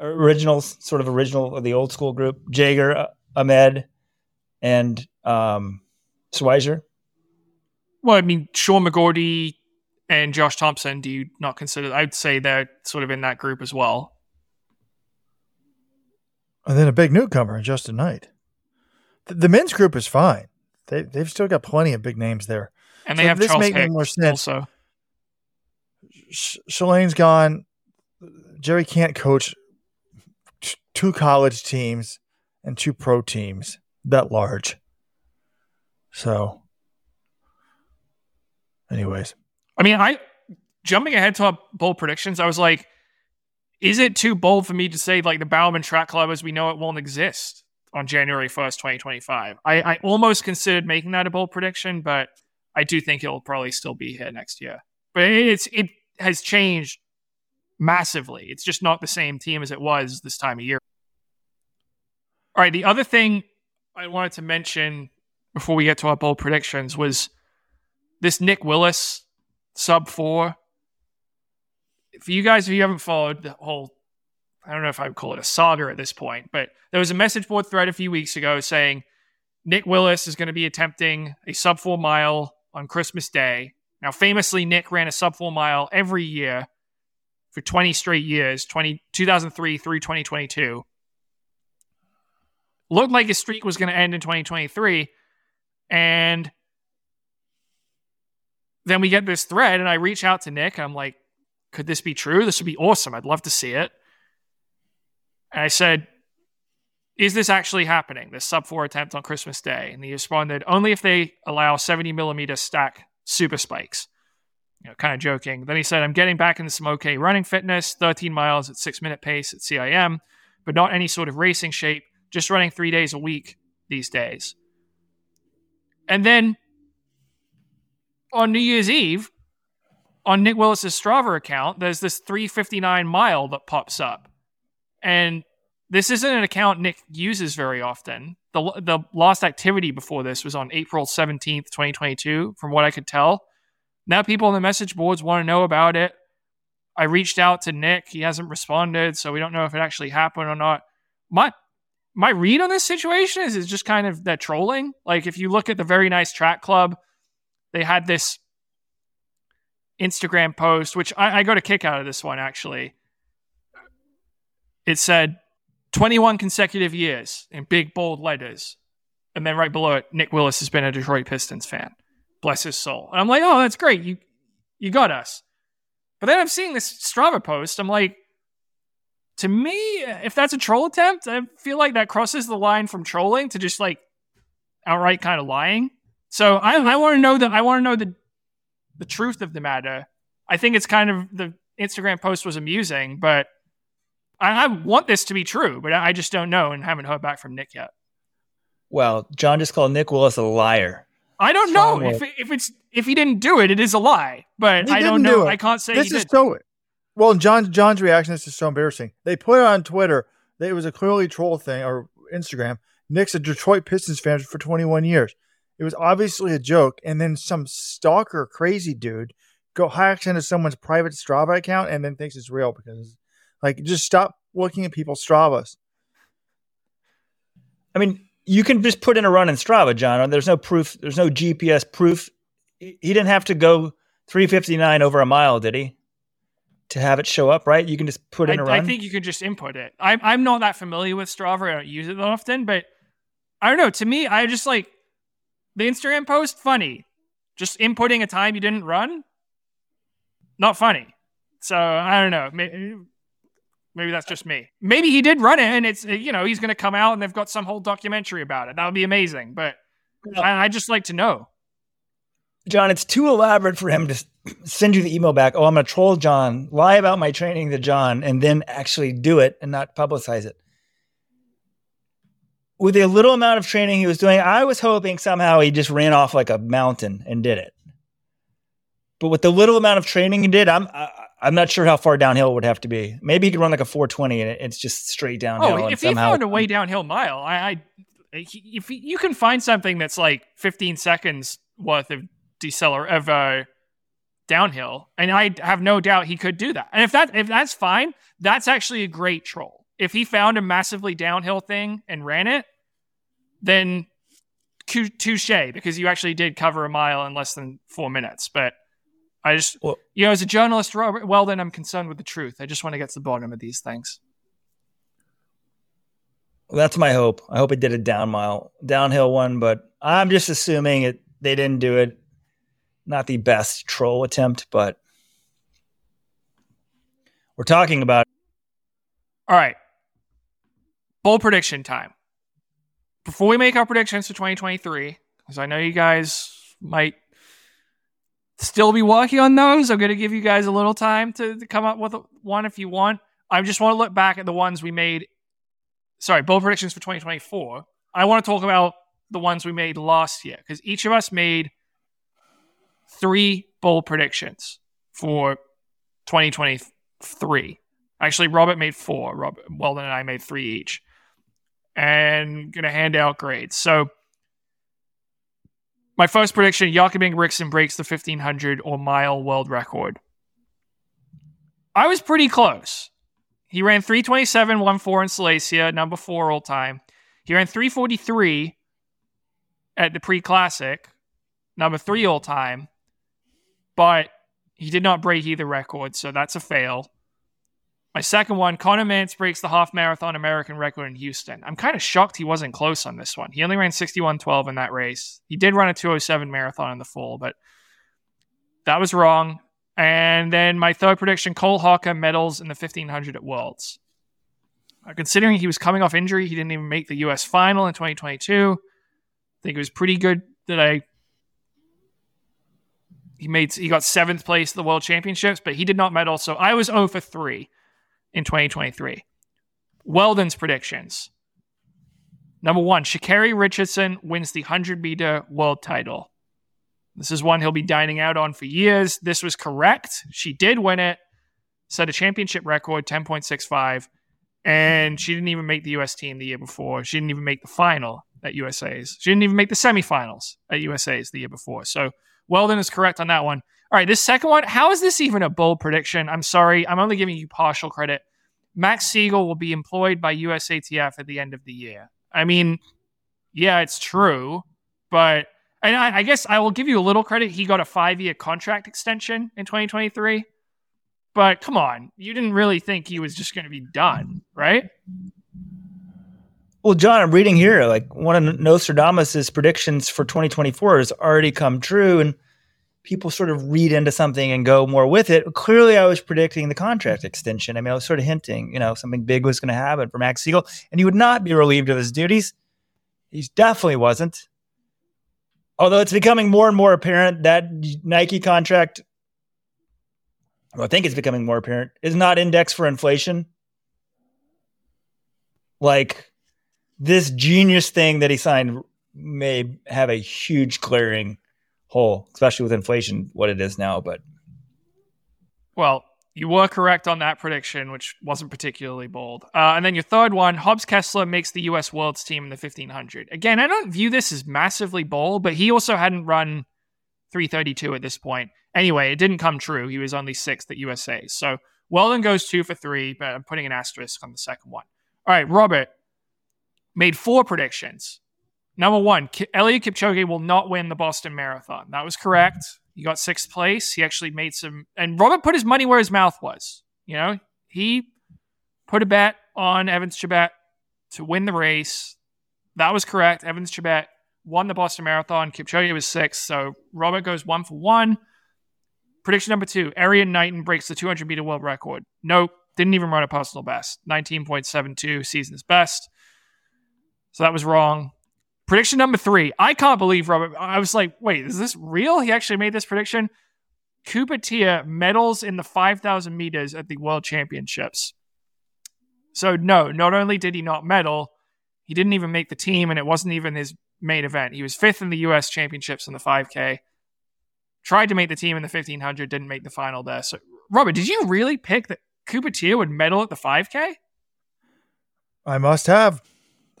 original of the old school group, Jager, Ahmed, and Schweizer. Well, I mean, Sean McGordy and Josh Thompson, do you not consider? I'd say they're sort of in that group as well. And then a big newcomer, Justin Knight. The men's group is fine. They've still got plenty of big names there. And they have Charles Hicks more sense. Also. Shalane's gone. Jerry can't coach two college teams and two pro teams that large. So, anyways. I mean, jumping ahead to our bold predictions, I was like, is it too bold for me to say like the Bowerman Track Club as we know it won't exist on January 1st, 2025. I almost considered making that a bold prediction, but I do think it'll probably still be here next year. But it has changed massively. It's just not the same team as it was this time of year. All right, the other thing I wanted to mention before we get to our bold predictions was this Nick Willis sub-4. For you guys, if you haven't followed the whole, I don't know if I would call it a saga at this point, but there was a message board thread a few weeks ago saying Nick Willis is going to be attempting a sub-4 mile on Christmas Day. Now, famously, Nick ran a sub-4 mile every year for 20 straight years, 2003 through 2022. Looked like his streak was going to end in 2023. And then we get this thread, and I reach out to Nick. And I'm like, could this be true? This would be awesome. I'd love to see it. And I said, is this actually happening, this sub-4 attempt on Christmas Day? And he responded, only if they allow 70-millimeter stack super spikes. You know, kind of joking. Then he said, I'm getting back into some okay running fitness, 13 miles at 6-minute pace at CIM, but not any sort of racing shape, just running 3 days a week these days. And then on New Year's Eve, on Nick Willis's Strava account, there's this 359 mile that pops up. And this isn't an account Nick uses very often. The last activity before this was on April 17th, 2022, from what I could tell. Now people on the message boards want to know about it. I reached out to Nick. He hasn't responded, so we don't know if it actually happened or not. My read on this situation is it's just kind of that trolling. Like, if you look at the Very Nice Track Club, they had this Instagram post, which I got a kick out of this one, actually. It said 21 consecutive years in big, bold letters. And then right below it, Nick Willis has been a Detroit Pistons fan. Bless his soul. And I'm like, oh, that's great. You got us. But then I'm seeing this Strava post. I'm like, to me, if that's a troll attempt, I feel like that crosses the line from trolling to just like outright kind of lying. So I want to know that. I want to know the truth of the matter. I think it's kind of, the Instagram post was amusing, but I want this to be true, but I just don't know and haven't heard back from Nick yet. Well, John just called Nick Willis a liar. I don't know if he didn't do it. It is a lie, but I don't know. I can't say this he did. This is stoic. Well, John's reaction is just so embarrassing. They put it on Twitter. It was a clearly troll thing, or Instagram. Nick's a Detroit Pistons fan for 21 years. It was obviously a joke. And then some stalker, crazy dude hacks into someone's private Strava account and then thinks it's real because, like, just stop looking at people's Stravas. I mean, you can just put in a run in Strava, John. There's no proof. There's no GPS proof. He didn't have to go 3:59 over a mile, did he? To have it show up, right? You can just put in a run. I think you can just input it. I'm not that familiar with Strava. I don't use it that often, but I don't know. To me, I just like the Instagram post, funny. Just inputting a time you didn't run, not funny. So I don't know. Maybe that's just me. Maybe he did run it, and it's, you know, he's going to come out and they've got some whole documentary about it. That would be amazing. But I just like to know. John, it's too elaborate for him to send you the email back. Oh, I'm going to troll John, lie about my training to John, and then actually do it and not publicize it. With the little amount of training he was doing, I was hoping somehow he just ran off like a mountain and did it. But with the little amount of training he did, I'm not sure how far downhill it would have to be. Maybe he could run like a 420 and it's just straight downhill. Oh, if he found a way downhill mile, if you can find something that's like 15 seconds worth of downhill, and I have no doubt he could do that. And if that's fine, that's actually a great troll. If he found a massively downhill thing and ran it, then touche, because you actually did cover a mile in less than 4 minutes. But I just, you know, as a journalist, Robert Weldon, I'm concerned with the truth. I just want to get to the bottom of these things. Well, that's my hope. I hope it did a downhill one, but I'm just assuming they didn't do it. Not the best troll attempt, but we're talking about it. All right. Bold prediction time. Before we make our predictions for 2023, because I know you guys might still be working on those, I'm going to give you guys a little time to come up with one if you want. I just want to look back at the ones we made. Sorry, bold predictions for 2024. I want to talk about the ones we made last year, because each of us made 3 bold predictions for 2023. Actually, Robert made 4. Robert Weldon and I made 3 each. And going to hand out grades. So my first prediction, Jakob Ingebrigtsen breaks the 1,500 or mile world record. I was pretty close. He ran 3:27.14 in Silesia, number 4 all time. He ran 3:43 at the pre-classic, number 3 all time. But he did not break either record, so that's a fail. My second one, Connor Mantz breaks the half marathon American record in Houston. I'm kind of shocked he wasn't close on this one. He only ran 61:12 in that race. He did run a 2:07 marathon in the fall, but that was wrong. And then my third prediction, Cole Hawker medals in the 1,500 at Worlds. Considering he was coming off injury, he didn't even make the U.S. final in 2022. I think it was pretty good that he got 7th place at the World Championships, but he did not medal, so I was 0 for 3 in 2023. Weldon's predictions. Number 1, Sha'Carri Richardson wins the 100-meter world title. This is one he'll be dining out on for years. This was correct. She did win it, set a championship record, 10.65, and she didn't even make the U.S. team the year before. She didn't even make the final at USA's. She didn't even make the semifinals at USA's the year before. So Weldon is correct on that one. All right, this second one, how is this even a bold prediction? I'm sorry, I'm only giving you partial credit. Max Siegel will be employed by USATF at the end of the year. I mean, yeah, it's true, but and I guess I will give you a little credit. He got a 5-year contract extension in 2023, but come on, you didn't really think he was just going to be done, right? Well, John, I'm reading here, like one of Nostradamus' predictions for 2024 has already come true, and people sort of read into something and go more with it. Clearly, I was predicting the contract extension. I mean, I was sort of hinting, you know, something big was going to happen for Max Siegel, and he would not be relieved of his duties. He definitely wasn't. Although it's becoming more and more apparent that Nike contract, well, I think it's becoming more apparent, is not indexed for inflation. Like, this genius thing that he signed may have a huge clearing hole, especially with inflation, what it is now. But well, You were correct on that prediction, which wasn't particularly bold. And then your third one, Hobbs Kessler makes the US Worlds team in the 1500. Again, I don't view this as massively bold, but he also hadn't run 332 at this point. Anyway, it didn't come true. He was only sixth at USA. So Weldon goes 2 for 3, but I'm putting an asterisk on the second one. All right, Robert made 4 predictions. Number one, Eliud Kipchoge will not win the Boston Marathon. That was correct. He got 6th place. He actually made some... And Robert put his money where his mouth was. You know, he put a bet on Evans Chebet to win the race. That was correct. Evans Chebet won the Boston Marathon. Kipchoge was 6th. So Robert goes 1 for 1. Prediction number 2, Arian Knighton breaks the 200-meter world record. Nope. Didn't even run a personal best. 19.72, season's best. So that was wrong. Prediction number 3. I can't believe Robert. I was like, wait, is this real? He actually made this prediction. Kubatier medals in the 5,000 meters at the World Championships. So no, not only did he not medal, he didn't even make the team, and it wasn't even his main event. He was 5th in the U.S. Championships in the 5K. Tried to make the team in the 1,500, didn't make the final there. So Robert, did you really pick that Kubatier would medal at the 5K? I must have.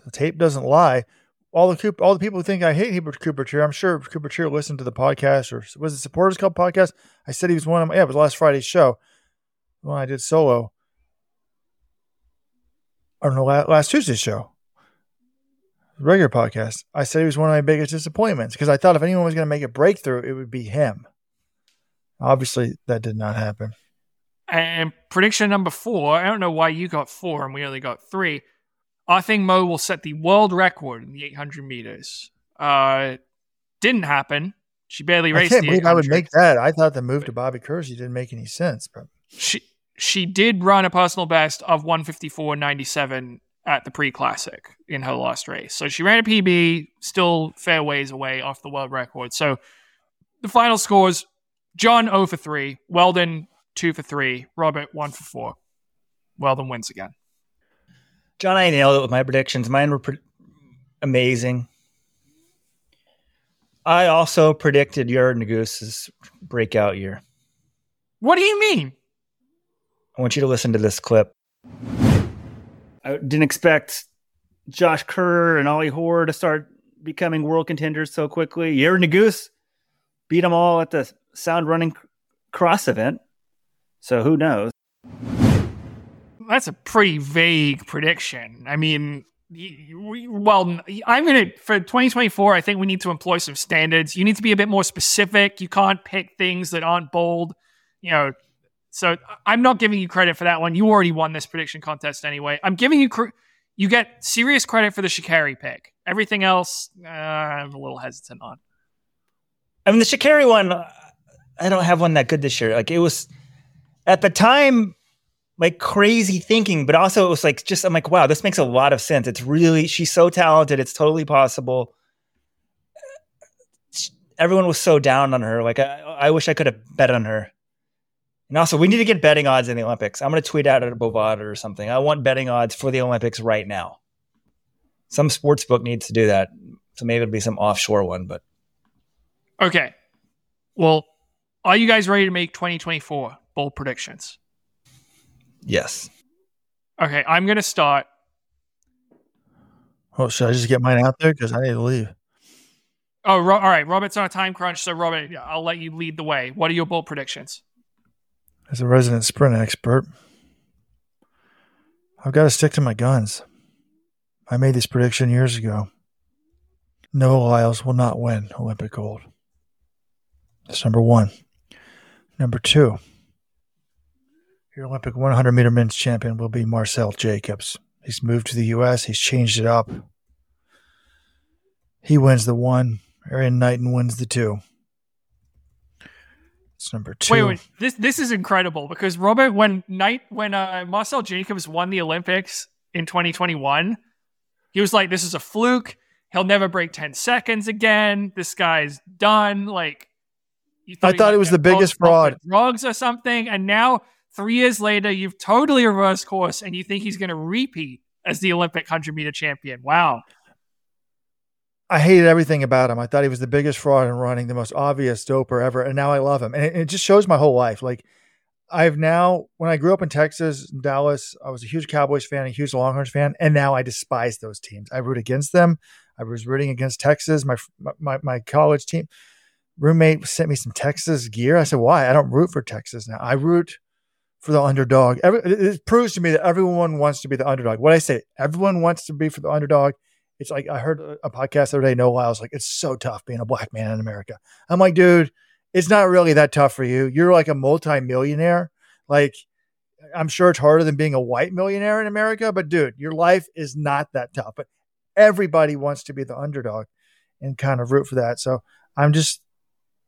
The tape doesn't lie. All the people who think I hate Hebert Kubatier, I'm sure Kubatier listened to the podcast, or was it Supporters Club podcast? I said he was one of them. Yeah, it was last Friday's show when I did solo. Or no, last Tuesday's show. Regular podcast. I said he was one of my biggest disappointments because I thought if anyone was going to make a breakthrough, it would be him. Obviously, that did not happen. And prediction number 4, I don't know why you got 4 and we only got 3. I think Mo will set the world record in the 800 meters. Didn't happen. She barely raced. I can't believe I would make that. I thought the move to Bobby Kersey didn't make any sense. But she did run a personal best of 154.97 at the pre-classic in her last race. So she ran a PB, still fair ways away off the world record. So the final scores, John 0 for 3, Weldon 2 for 3, Robert 1 for 4. Weldon wins again. John, I nailed it with my predictions. Mine were amazing. I also predicted Yair Nugus's breakout year. What do you mean? I want you to listen to this clip. I didn't expect Josh Kerr and Ollie Hoare to start becoming world contenders so quickly. Yair Nuguse beat them all at the Sound Running Cross event. So who knows? That's a pretty vague prediction. I mean, well, I'm going to, for 2024, I think we need to employ some standards. You need to be a bit more specific. You can't pick things that aren't bold, you know. So I'm not giving you credit for that one. You already won this prediction contest anyway. I'm giving you, you get serious credit for the Sha'Carri pick. Everything else, I'm a little hesitant on. I mean, the Sha'Carri one, I don't have one that good this year. Like, it was, at the time, like crazy thinking, but also it was like, just, I'm like, wow, this makes a lot of sense. It's really, she's so talented. It's totally possible. Everyone was so down on her. Like, I wish I could have bet on her. And also, we need to get betting odds in the Olympics. I'm going to tweet out at Bovada or something. I want betting odds for the Olympics right now. Some sports book needs to do that. So maybe it'll be some offshore one, but. Okay. Well, are you guys ready to make 2024 bold predictions? Yes. Okay, I'm going to start. Oh, should I just get mine out there? Because I need to leave. Oh, all right. Robert's on a time crunch, so Robert, I'll let you lead the way. What are your bold predictions? As a resident sprint expert, I've got to stick to my guns. I made this prediction years ago. Noah Lyles will not win Olympic gold. That's number one. Number two. Your Olympic 100-meter men's champion will be Marcel Jacobs. He's moved to the U.S. He's changed it up. He wins the 1. Arian Knighton wins the 2. It's number 2. Wait. This is incredible because, Robert, when Marcel Jacobs won the Olympics in 2021, he was like, this is a fluke. He'll never break 10 seconds again. This guy's done. Like, I thought it was the biggest fraud. Drugs or something, and now... 3 years later, you've totally reversed course, and you think he's going to repeat as the Olympic 100-meter champion. Wow. I hated everything about him. I thought he was the biggest fraud in running, the most obvious doper ever, and now I love him. And it just shows my whole life. Like, I've now, when I grew up in Texas, Dallas, I was a huge Cowboys fan, a huge Longhorns fan, and now I despise those teams. I root against them. I was rooting against Texas. My college team roommate sent me some Texas gear. I said, why? I don't root for Texas now. I root for the underdog. It proves to me that everyone wants to be the underdog. What I say, everyone wants to be for the underdog. It's like I heard a podcast the other day, Noah Lyles, like, it's so tough being a black man in America. I'm like, dude, it's not really that tough for you. You're like a multi-millionaire. Like, I'm sure it's harder than being a white millionaire in America, but dude, your life is not that tough. But everybody wants to be the underdog and kind of root for that. So I'm just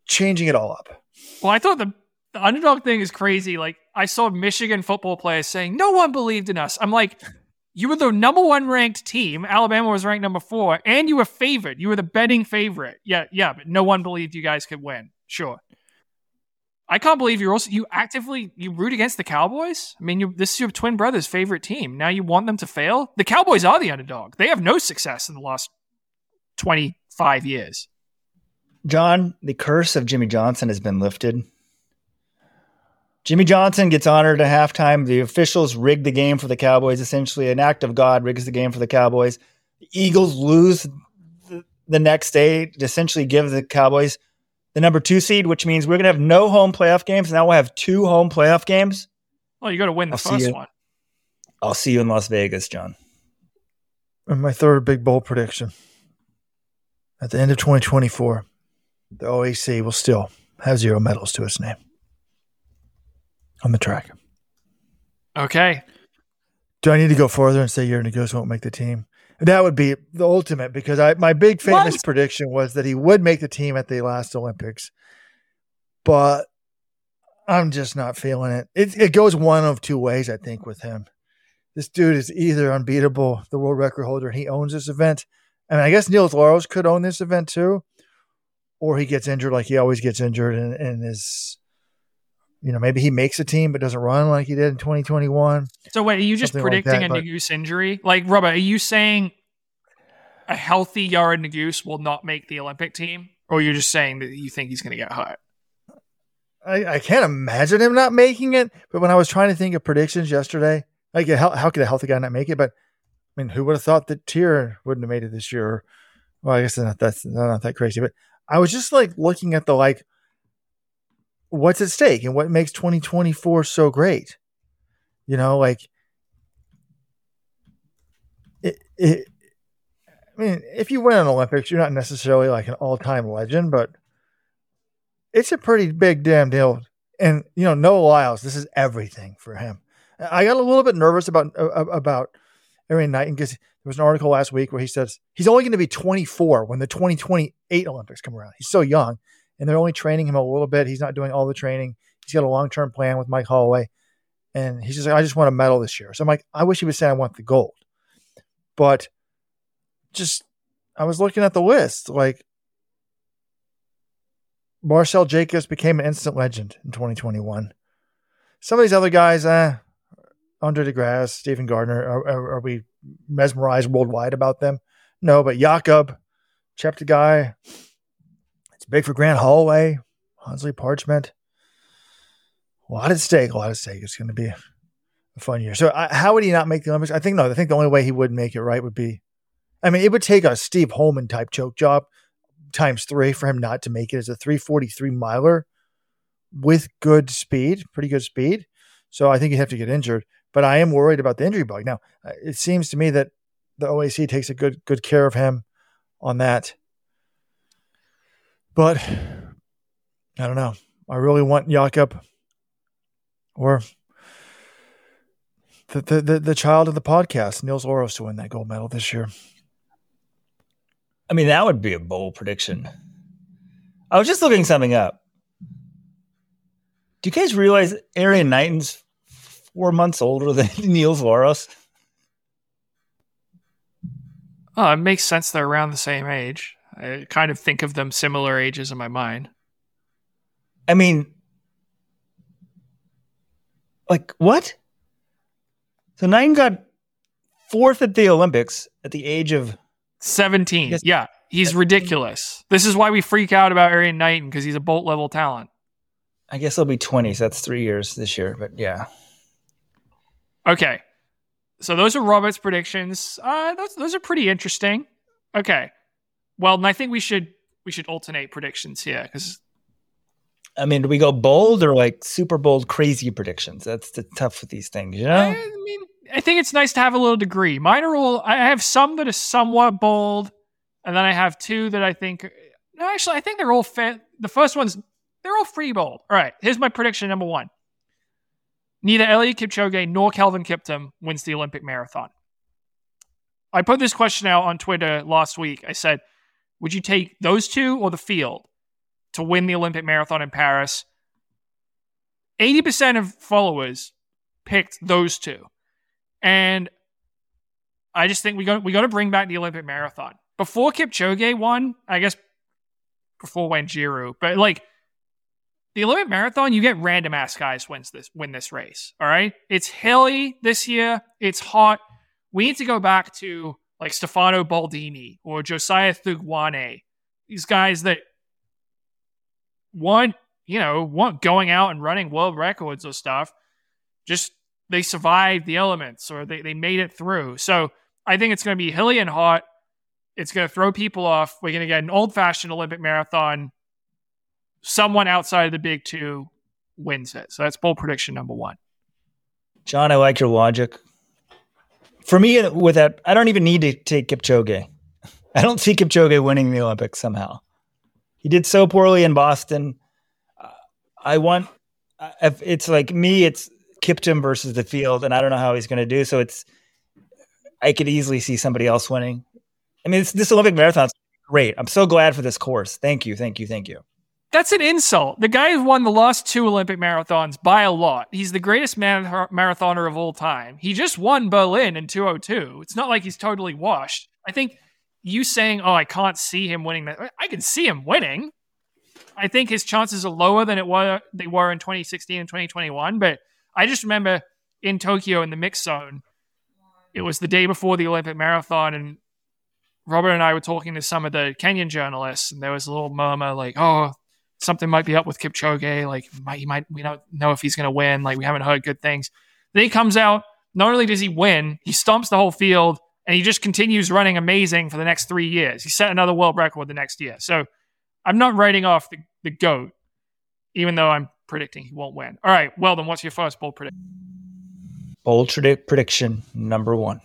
changing it all up. Well, I thought the underdog thing is crazy. Like, I saw Michigan football players saying, no one believed in us. I'm like, you were the number one ranked team. Alabama was ranked number 4, and you were favored. You were the betting favorite. Yeah, but no one believed you guys could win. Sure. I can't believe you root against the Cowboys. I mean, this is your twin brother's favorite team. Now you want them to fail? The Cowboys are the underdog. They have no success in the last 25 years. John, the curse of Jimmy Johnson has been lifted. Jimmy Johnson gets honored at halftime. The officials rigged the game for the Cowboys. Essentially, an act of God rigs the game for the Cowboys. The Eagles lose the next day to essentially give the Cowboys the number 2 seed, which means we're going to have no home playoff games. Now we'll have 2 home playoff games. Well, you got to win the first one. I'll see you in Las Vegas, John. And my third big bold prediction. At the end of 2024, the OAC will still have 0 medals to its name on the track. Okay. Do I need to go further and say Yernikos won't make the team? That would be the ultimate, because my big famous prediction was that he would make the team at the last Olympics, but I'm just not feeling it. It goes one of 2 ways, I think, with him. This dude is either unbeatable, the world record holder, and he owns this event. And I guess Nils Laros could own this event too, or he gets injured like he always gets injured and is, you know, maybe he makes a team but doesn't run like he did in 2021. So wait, are you just predicting a Neguse injury? Like, Robert, are you saying a healthy Yared Neguse will not make the Olympic team? Or are you just saying that you think he's going to get hurt? I can't imagine him not making it. But when I was trying to think of predictions yesterday, like, how could a healthy guy not make it? But, I mean, who would have thought that Tier wouldn't have made it this year? Well, I guess that's not that crazy. But I was just, like, looking at the, like, what's at stake and what makes 2024 so great? You know, like, I mean, if you win an Olympics, you're not necessarily like an all-time legend, but it's a pretty big damn deal. And, you know, Noah Lyles, this is everything for him. I got a little bit nervous about Arian Knighton because there was an article last week where he says he's only going to be 24 when the 2028 Olympics come around. He's so young. And they're only training him a little bit. He's not doing all the training. He's got a long-term plan with Mike Holloway. And he's just like, I just want a medal this year. So I'm like, I wish he would say I want the gold. But just, I was looking at the list. Like, Marcel Jacobs became an instant legend in 2021. Some of these other guys, Andre DeGrasse, Stephen Gardner, are we mesmerized worldwide about them? No, but Jakob, Cheptegei, big for Grant Holloway, Hansley Parchment. A lot at stake. It's going to be a fun year. So how would he not make the Olympics? I think the only way he would make it right would be, I mean, it would take a Steve Holman type choke job times 3 for him not to make it as a 343 miler with good speed, pretty good speed. So I think he'd have to get injured, but I am worried about the injury bug. Now, it seems to me that the OAC takes a good care of him on that. But I don't know. I really want Jakob or the child of the podcast, Nils Laros, to win that gold medal this year. I mean, that would be a bold prediction. I was just looking something up. Do you guys realize Arian Knighton's 4 months older than Nils Laros? Oh, it makes sense they're around the same age. I kind of think of them similar ages in my mind. I mean, like, what? So Knighton got 4th at the Olympics at the age of 17. Yeah, he's ridiculous. This is why we freak out about Arian Knighton, because he's a Bolt level talent. I guess I'll be 20, so that's 3 years this year, but yeah. Okay. So those are Robert's predictions. Those are pretty interesting. Okay. Well, I think we should alternate predictions here, because I mean, do we go bold or like super bold, crazy predictions? That's the tough with these things, you know? I mean, I think it's nice to have a little degree. Mine are all, I have some that are somewhat bold, and then I have two that I think, no, actually, I think they're all fair. The first one's, they're all free bold. All right, here's my prediction number one. Neither Eliud Kipchoge nor Kelvin Kiptum wins the Olympic marathon. I put this question out on Twitter last week. I said, would you take those two or the field to win the Olympic marathon in Paris? 80% of followers picked those two. And I just think we got to bring back the Olympic marathon. Before Kipchoge won, I guess before Wanjiru, but like the Olympic marathon, you get random ass guys win this race. All right. It's hilly this year. It's hot. We need to go back to like Stefano Baldini or Josiah Thugwane. These guys that weren't going out and running world records or stuff. Just they survived the elements or they made it through. So I think it's going to be hilly and hot. It's going to throw people off. We're going to get an old-fashioned Olympic marathon. Someone outside of the big two wins it. So that's bold prediction number one. John, I like your logic. For me, with that, I don't even need to take Kipchoge. I don't see Kipchoge winning the Olympics somehow. He did so poorly in Boston. If it's like me, it's Kiptum versus the field, and I don't know how he's going to do. So I could easily see somebody else winning. I mean, this Olympic marathon's great. I'm so glad for this course. Thank you, thank you, thank you. That's an insult. The guy who won the last two Olympic marathons by a lot. He's the greatest marathoner of all time. He just won Berlin in 2:02. It's not like he's totally washed. I think you saying, oh, I can't see him winning that. I can see him winning. I think his chances are lower than they were in 2016 and 2021. But I just remember in Tokyo in the mixed zone, it was the day before the Olympic marathon, and Robert and I were talking to some of the Kenyan journalists, and there was a little murmur like, oh, something might be up with Kipchoge. Like, we don't know if he's going to win. Like, we haven't heard good things. Then he comes out. Not only does he win, he stomps the whole field, and he just continues running amazing for the next 3 years. He set another world record the next year. So I'm not writing off the GOAT, even though I'm predicting he won't win. All right, well, then what's your first bold prediction? Bold prediction number one.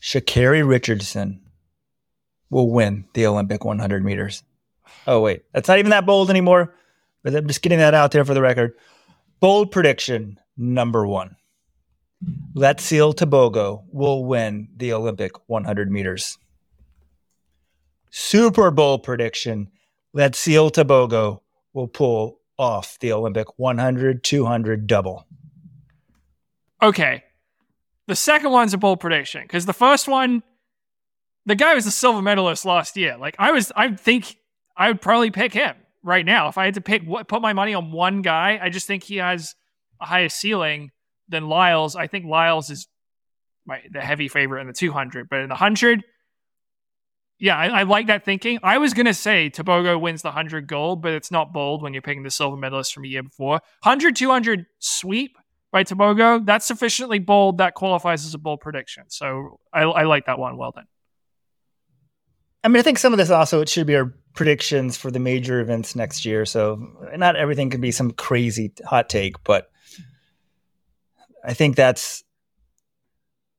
Sha'Carri Richardson will win the Olympic 100 meters. Oh, wait. That's not even that bold anymore, but I'm just getting that out there for the record. Bold prediction number one. Letsile Tebogo will win the Olympic 100 meters. Super bold prediction. Letsile Tebogo will pull off the Olympic 100, 200 double. Okay. The second one's a bold prediction, because the first one, the guy was the silver medalist last year. Like I think I would probably pick him right now. If I had to put my money on one guy, I just think he has a higher ceiling than Lyles. I think Lyles is the heavy favorite in the 200, but in the 100, yeah, I like that thinking. I was going to say Tebogo wins the 100 gold, but it's not bold when you're picking the silver medalist from a year before. 100, 200 sweep by Tobogo, that's sufficiently bold. That qualifies as a bold prediction. So I like that one. Well done. I mean, I think some of this also, it should be our predictions for the major events next year. So not everything can be some crazy hot take, but I think that's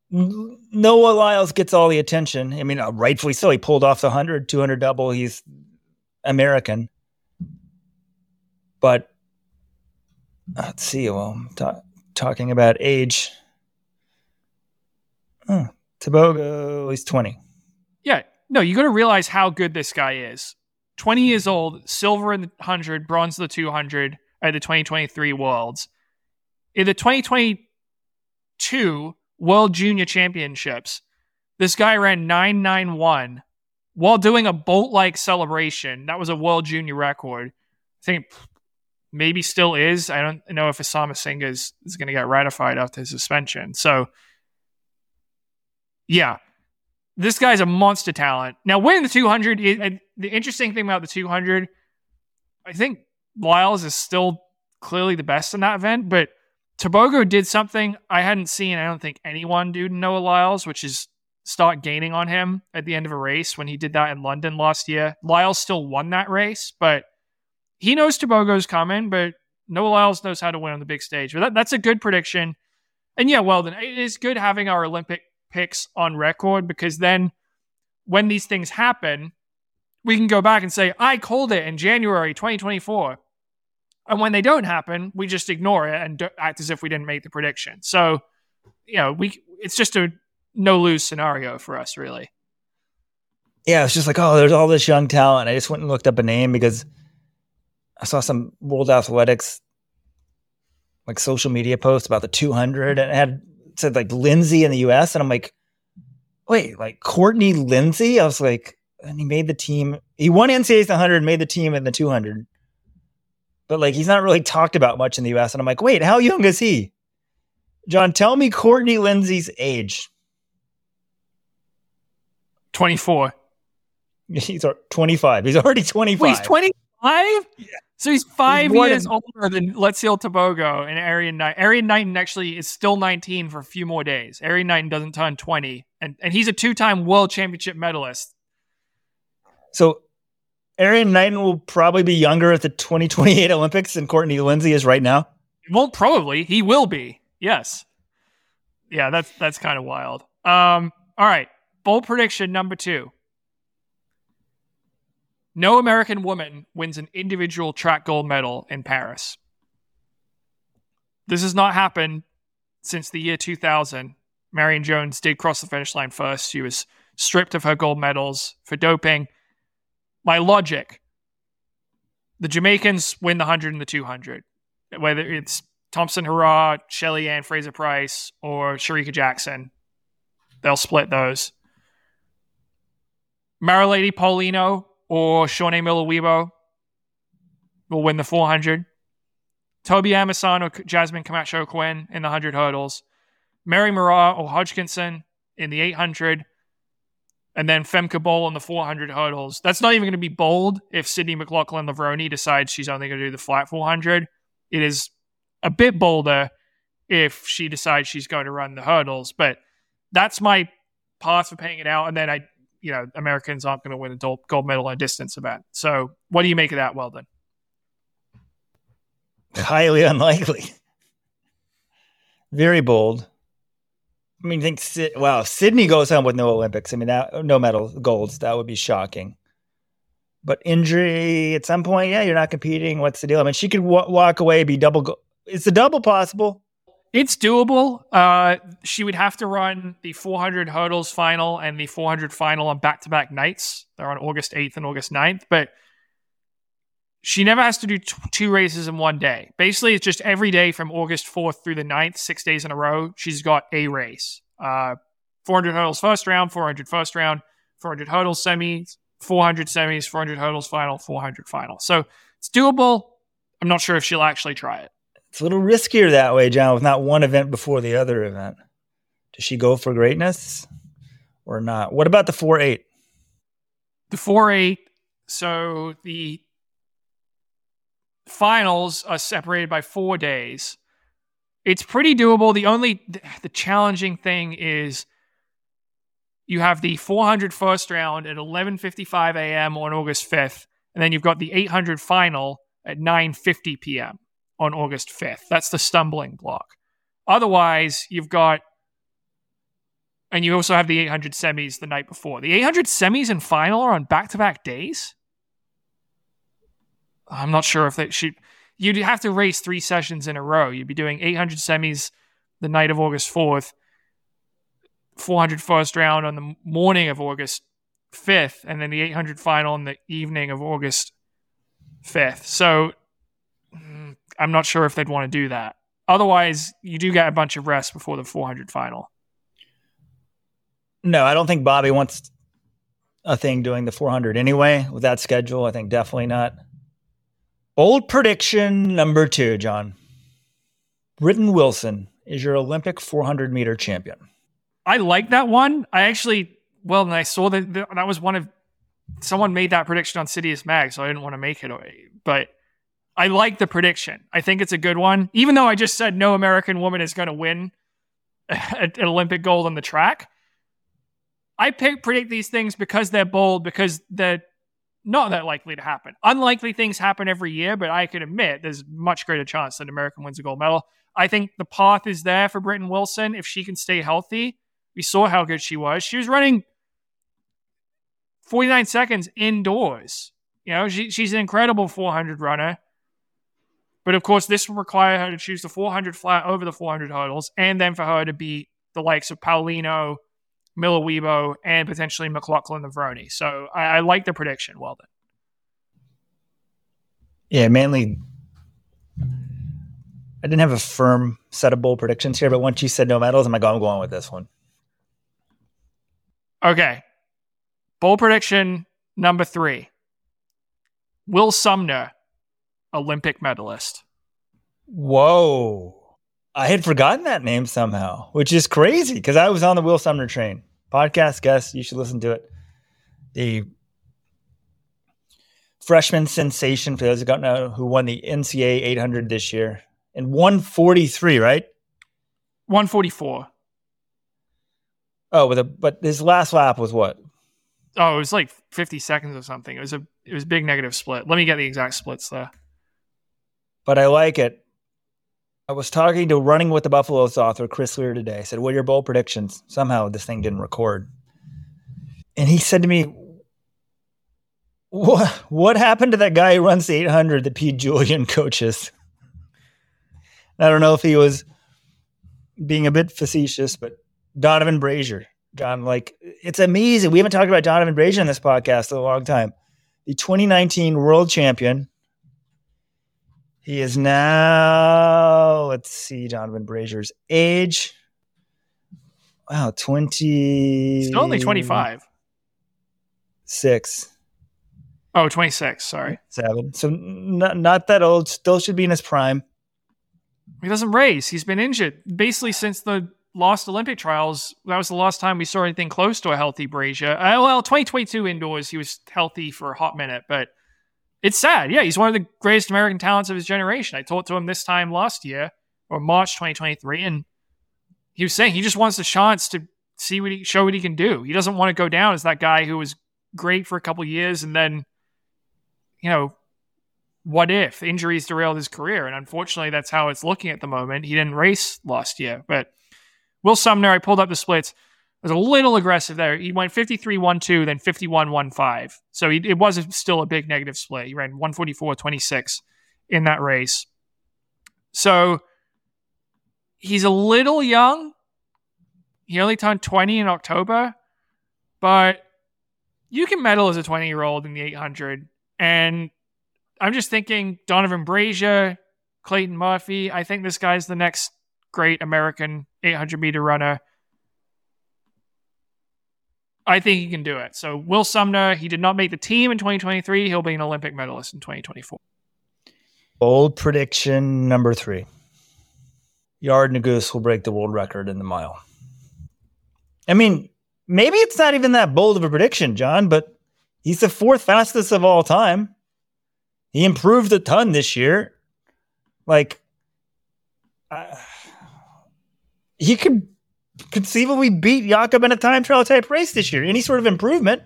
Noah Lyles gets all the attention. I mean, rightfully so. He pulled off the 100, 200 double. He's American, but let's see. Well, talking about age, Tobogo is 20. Yeah. No, you got to realize how good this guy is. 20 years old, silver in the 100, bronze in the 200 at the 2023 Worlds. In the 2022 World Junior Championships, this guy ran 9.91 while doing a bolt-like celebration. That was a World Junior record. I think maybe still is. I don't know if Osama Singh is going to get ratified after his suspension. So, yeah, this guy's a monster talent. Now, winning the 200, the interesting thing about the 200, I think Lyles is still clearly the best in that event, but Tobogo did something I hadn't seen, I don't think anyone do to Noah Lyles, which is start gaining on him at the end of a race. When he did that in London last year, Lyles still won that race, but he knows Tobogo's coming, but Noah Lyles knows how to win on the big stage. But that's a good prediction. And yeah, well, then it is good having our Olympic picks on record, because then when these things happen, we can go back and say, I called it in January 2024. And when they don't happen, we just ignore it and act as if we didn't make the prediction. So, you know, it's just a no-lose scenario for us, really. Yeah, it's just like, oh, there's all this young talent. I just went and looked up a name because I saw some World Athletics like social media posts about the 200, and it said like Lindsay in the US, and I'm like, wait, like Courtney Lindsay? I was like, and he made the team. He won NCAA's 100, made the team in the 200. But like, he's not really talked about much in the US, and I'm like, wait, how young is he? John, tell me Courtney Lindsay's age. 24. He's 25. He's already 25. Wait, he's 25? Yeah. So he's five years older than Letziel Tobogo and Arian Knighton. Arian Knighton actually is still 19 for a few more days. Arian Knighton doesn't turn 20. And he's a two-time world championship medalist. So Arian Knighton will probably be younger at the 2028 Olympics than Courtney Lindsay is right now. Well, probably. He will be. Yes. Yeah, that's kind of wild. All right. Bold prediction number 2. No American woman wins an individual track gold medal in Paris. This has not happened since the year 2000. Marion Jones did cross the finish line first. She was stripped of her gold medals for doping. My logic, the Jamaicans win the 100 and the 200. Whether it's Thompson Hurrah, Shelly Ann Fraser-Price, or Sharika Jackson, they'll split those. Marilady Paulino or Shawnee Miller-Weibo will win the 400. Toby Amerson or Jasmine Camacho-Quinn in the 100 hurdles. Mary Marat or Hodgkinson in the 800. And then Femke Bol in the 400 hurdles. That's not even going to be bold if Sydney McLaughlin-Lavroni decides she's only going to do the flat 400. It is a bit bolder if she decides she's going to run the hurdles. But that's my path for paying it out. And then Americans aren't going to win a gold medal in a distance event. So what do you make of that, Weldon? Highly unlikely. Very bold. I mean, wow, Sydney goes home with no Olympics. I mean, no medal golds. That would be shocking. But injury at some point, yeah, you're not competing. What's the deal? I mean, she could walk away, be double. Is the double possible? It's doable. She would have to run the 400 hurdles final and the 400 final on back-to-back nights. They're on August 8th and August 9th. But she never has to do two races in one day. Basically, it's just every day from August 4th through the 9th, 6 days in a row, she's got a race. 400 hurdles first round, 400 hurdles semis, 400 semis, 400 hurdles final, 400 final. So it's doable. I'm not sure if she'll actually try it. It's a little riskier that way, John, with not one event before the other event. Does she go for greatness or not? What about the 4.8? The 4.8, so the finals are separated by 4 days. It's pretty doable. The challenging thing is you have the 400 first round at 11:55 a.m. on August 5th, and then you've got the 800 final at 9:50 p.m. on August 5th. That's the stumbling block. Otherwise, you also have the 800 semis the night before. The 800 semis and final are on back-to-back days? I'm not sure if they should. You'd have to race 3 sessions in a row. You'd be doing 800 semis the night of August 4th, 400 first round on the morning of August 5th, and then the 800 final on the evening of August 5th. So I'm not sure if they'd want to do that. Otherwise, you do get a bunch of rest before the 400 final. No, I don't think Bobby wants a thing doing the 400 anyway with that schedule. I think definitely not. Bold prediction number 2, John. Britton Wilson is your Olympic 400 meter champion. I like that one. I saw that was someone made that prediction on Sidious Mag, so I didn't want to make it. But I like the prediction. I think it's a good one. Even though I just said no American woman is going to win an Olympic gold on the track, I predict these things because they're bold, because they're not that likely to happen. Unlikely things happen every year, but I can admit there's much greater chance that American wins a gold medal. I think the path is there for Britton Wilson if she can stay healthy. We saw how good she was. She was running 49 seconds indoors. You know, she's an incredible 400 runner. But of course, this will require her to choose the 400 flat over the 400 hurdles, and then for her to beat the likes of Paulino, Miller Weibo, and potentially McLaughlin and Vroni. So I like the prediction, Weldon. Yeah, mainly I didn't have a firm set of bold predictions here, but once you said no medals, I'm like, oh, I'm going with this one. Okay. Bold prediction number 3. Will Sumner, Olympic medalist. Whoa. I had forgotten that name somehow, which is crazy because I was on the Will Sumner train. Podcast guest, you should listen to it. The freshman sensation, for those who don't know, who won the NCAA 800 this year. And 143, right? 144. Oh, but his last lap was what? Oh, it was like 50 seconds or something. It was a big negative split. Let me get the exact splits there. But I like it. I was talking to Running with the Buffaloes author, Chris Lear, today. I said, what are your bold predictions? Somehow this thing didn't record. And he said to me, what happened to that guy who runs the 800 that Pete Julian coaches? I don't know if he was being a bit facetious, but Donovan Brazier. John, like, it's amazing. We haven't talked about Donovan Brazier on this podcast in a long time. The 2019 world champion. He is now, let's see, Donovan Brazier's age. Wow, 20. Still only 25. 6. Oh, 26, sorry. 7. So not that old. Still should be in his prime. He doesn't race. He's been injured. Basically, since the lost Olympic trials, that was the last time we saw anything close to a healthy Brazier. Well, 2022 indoors, he was healthy for a hot minute, but it's sad. Yeah, he's one of the greatest American talents of his generation. I talked to him this time last year, or March 2023, and he was saying he just wants a chance to see show what he can do. He doesn't want to go down as that guy who was great for a couple of years and then, you know, what if injuries derailed his career? And unfortunately, that's how it's looking at the moment. He didn't race last year, but Will Sumner, I pulled up the splits, was a little aggressive there. He went 53-1-2, then 51-1-5. So it was still a big negative split. He ran 144-26 in that race. So he's a little young. He only turned 20 in October, but you can medal as a 20-year-old in the 800. And I'm just thinking Donovan Brazier, Clayton Murphy. I think this guy's the next great American 800-meter runner. I think he can do it. So Will Sumner, he did not make the team in 2023. He'll be an Olympic medalist in 2024. Bold prediction number 3. Yared Nuguse will break the world record in the mile. I mean, maybe it's not even that bold of a prediction, John, but he's the 4th fastest of all time. He improved a ton this year. Like, he could conceivably beat Jakob in a time trial type race this year. Any sort of improvement.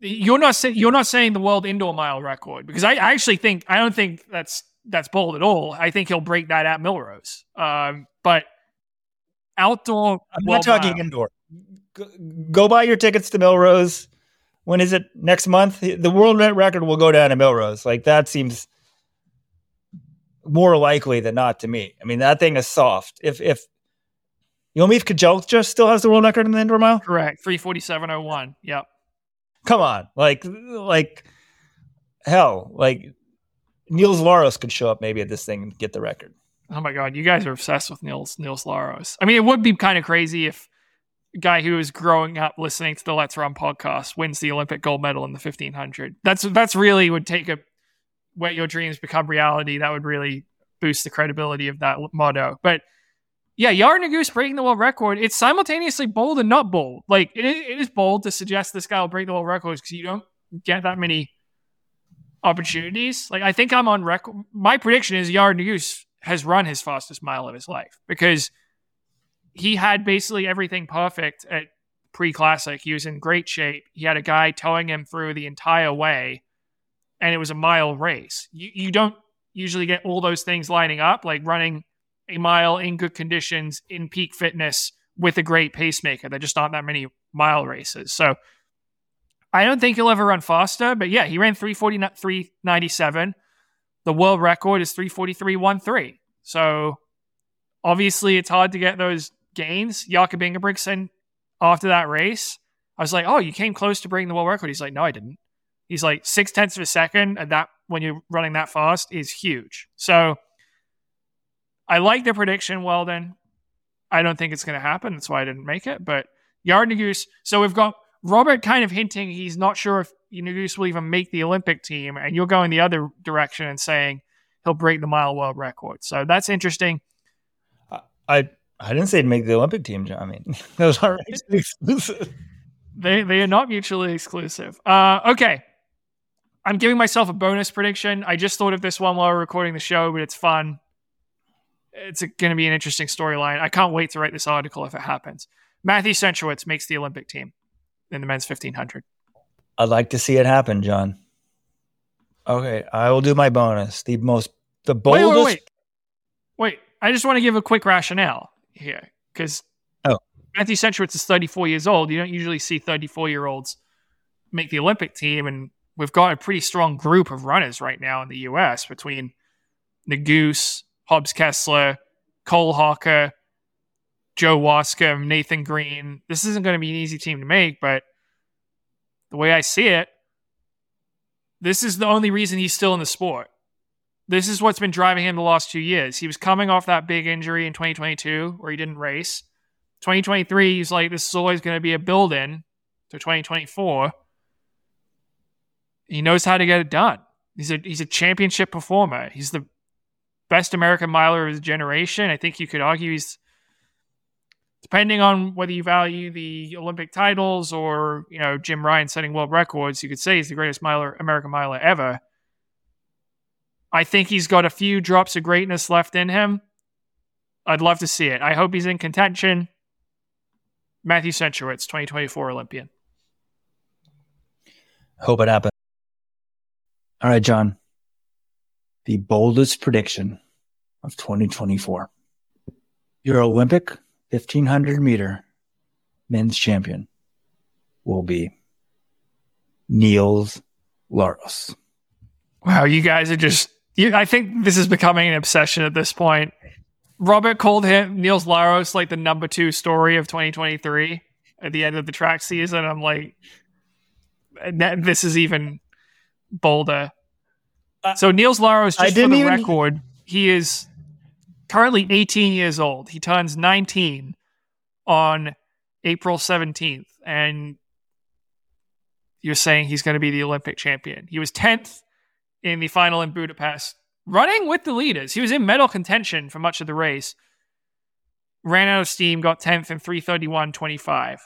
You're not saying the world indoor mile record, because I actually think, I don't think that's bold at all. I think he'll break that at Milrose. But outdoor, I'm not talking indoor. Go buy your tickets to Milrose. When is it? Next month? The world record will go down to Milrose. Like, that seems more likely than not to me. I mean, that thing is soft. If Yomif Kajelka still has the world record in the indoor mile? Correct. 3:47:01. Yep. Come on. Like hell. Like, Niels Laros could show up maybe at this thing and get the record. Oh my God. You guys are obsessed with Niels Laros. I mean, it would be kind of crazy if guy who is growing up listening to the Let's Run podcast wins the Olympic gold medal in the 1500. That's really would take a "Wet Your Dreams Become Reality." That would really boost the credibility of that motto. But yeah, Yared Nuguse breaking the world record, it's simultaneously bold and not bold. Like, it is bold to suggest this guy will break the world records because you don't get that many opportunities. Like, I think I'm on record. My prediction is Yair Nuguse has run his fastest mile of his life because he had basically everything perfect at pre-classic. He was in great shape. He had a guy towing him through the entire way, and it was a mile race. You don't usually get all those things lining up, like running a mile in good conditions, in peak fitness, with a great pacemaker. They're just not that many mile races. So I don't think he'll ever run faster, but yeah, he ran 3:40.397. The world record is 3:43.13. So obviously it's hard to get those gains. Jakob Ingebrigtsen, after that race, I was like, oh, you came close to breaking the world record. He's like, no, I didn't. He's like, 0.6 of a second, and that, when you're running that fast, is huge. So I like the prediction, Weldon. I don't think it's going to happen. That's why I didn't make it. But Yair Nuguse. So we've got Robert kind of hinting he's not sure if Nuguse will even make the Olympic team, and you're going the other direction and saying he'll break the mile world record. So that's interesting. I didn't say he'd make the Olympic team, John. I mean, those aren't mutually exclusive. They are not mutually exclusive. Okay. I'm giving myself a bonus prediction. I just thought of this one while we're recording the show, but it's fun. It's going to be an interesting storyline. I can't wait to write this article if it happens. Matthew Centrowitz makes the Olympic team in the men's 1500. I'd like to see it happen, John. Okay, I will do my bonus. The boldest. Wait, I just want to give a quick rationale here because Matthew Centrowitz is 34 years old. You don't usually see 34-year-olds make the Olympic team, and we've got a pretty strong group of runners right now in the U.S. between Nuguse, Hobbs Kessler, Cole Hawker, Joe Wascom, Nathan Green. This isn't going to be an easy team to make, but the way I see it, this is the only reason he's still in the sport. This is what's been driving him the last 2 years. He was coming off that big injury in 2022 where he didn't race. 2023, he's like, this is always going to be a build-in to 2024. He knows how to get it done. He's a championship performer. He's the best American miler of his generation. I think you could argue he's, depending on whether you value the Olympic titles or, you know, Jim Ryan setting world records, you could say he's the greatest miler, American miler ever. I think he's got a few drops of greatness left in him. I'd love to see it. I hope he's in contention. Matthew Centrowitz, 2024 Olympian. Hope it happens. All right, John. The boldest prediction of 2024. Your Olympic 1500 meter men's champion will be Niels Laros. Wow, you guys are just... I think this is becoming an obsession at this point. Robert called him, Niels Laros, like the #2 story of 2023 at the end of the track season. I'm like, this is even bolder. So Niels Laros, just for the record, he is currently 18 years old. He turns 19 on April 17th. And you're saying he's going to be the Olympic champion. He was 10th in the final in Budapest, running with the leaders. He was in medal contention for much of the race. Ran out of steam, got 10th in 3:31.25.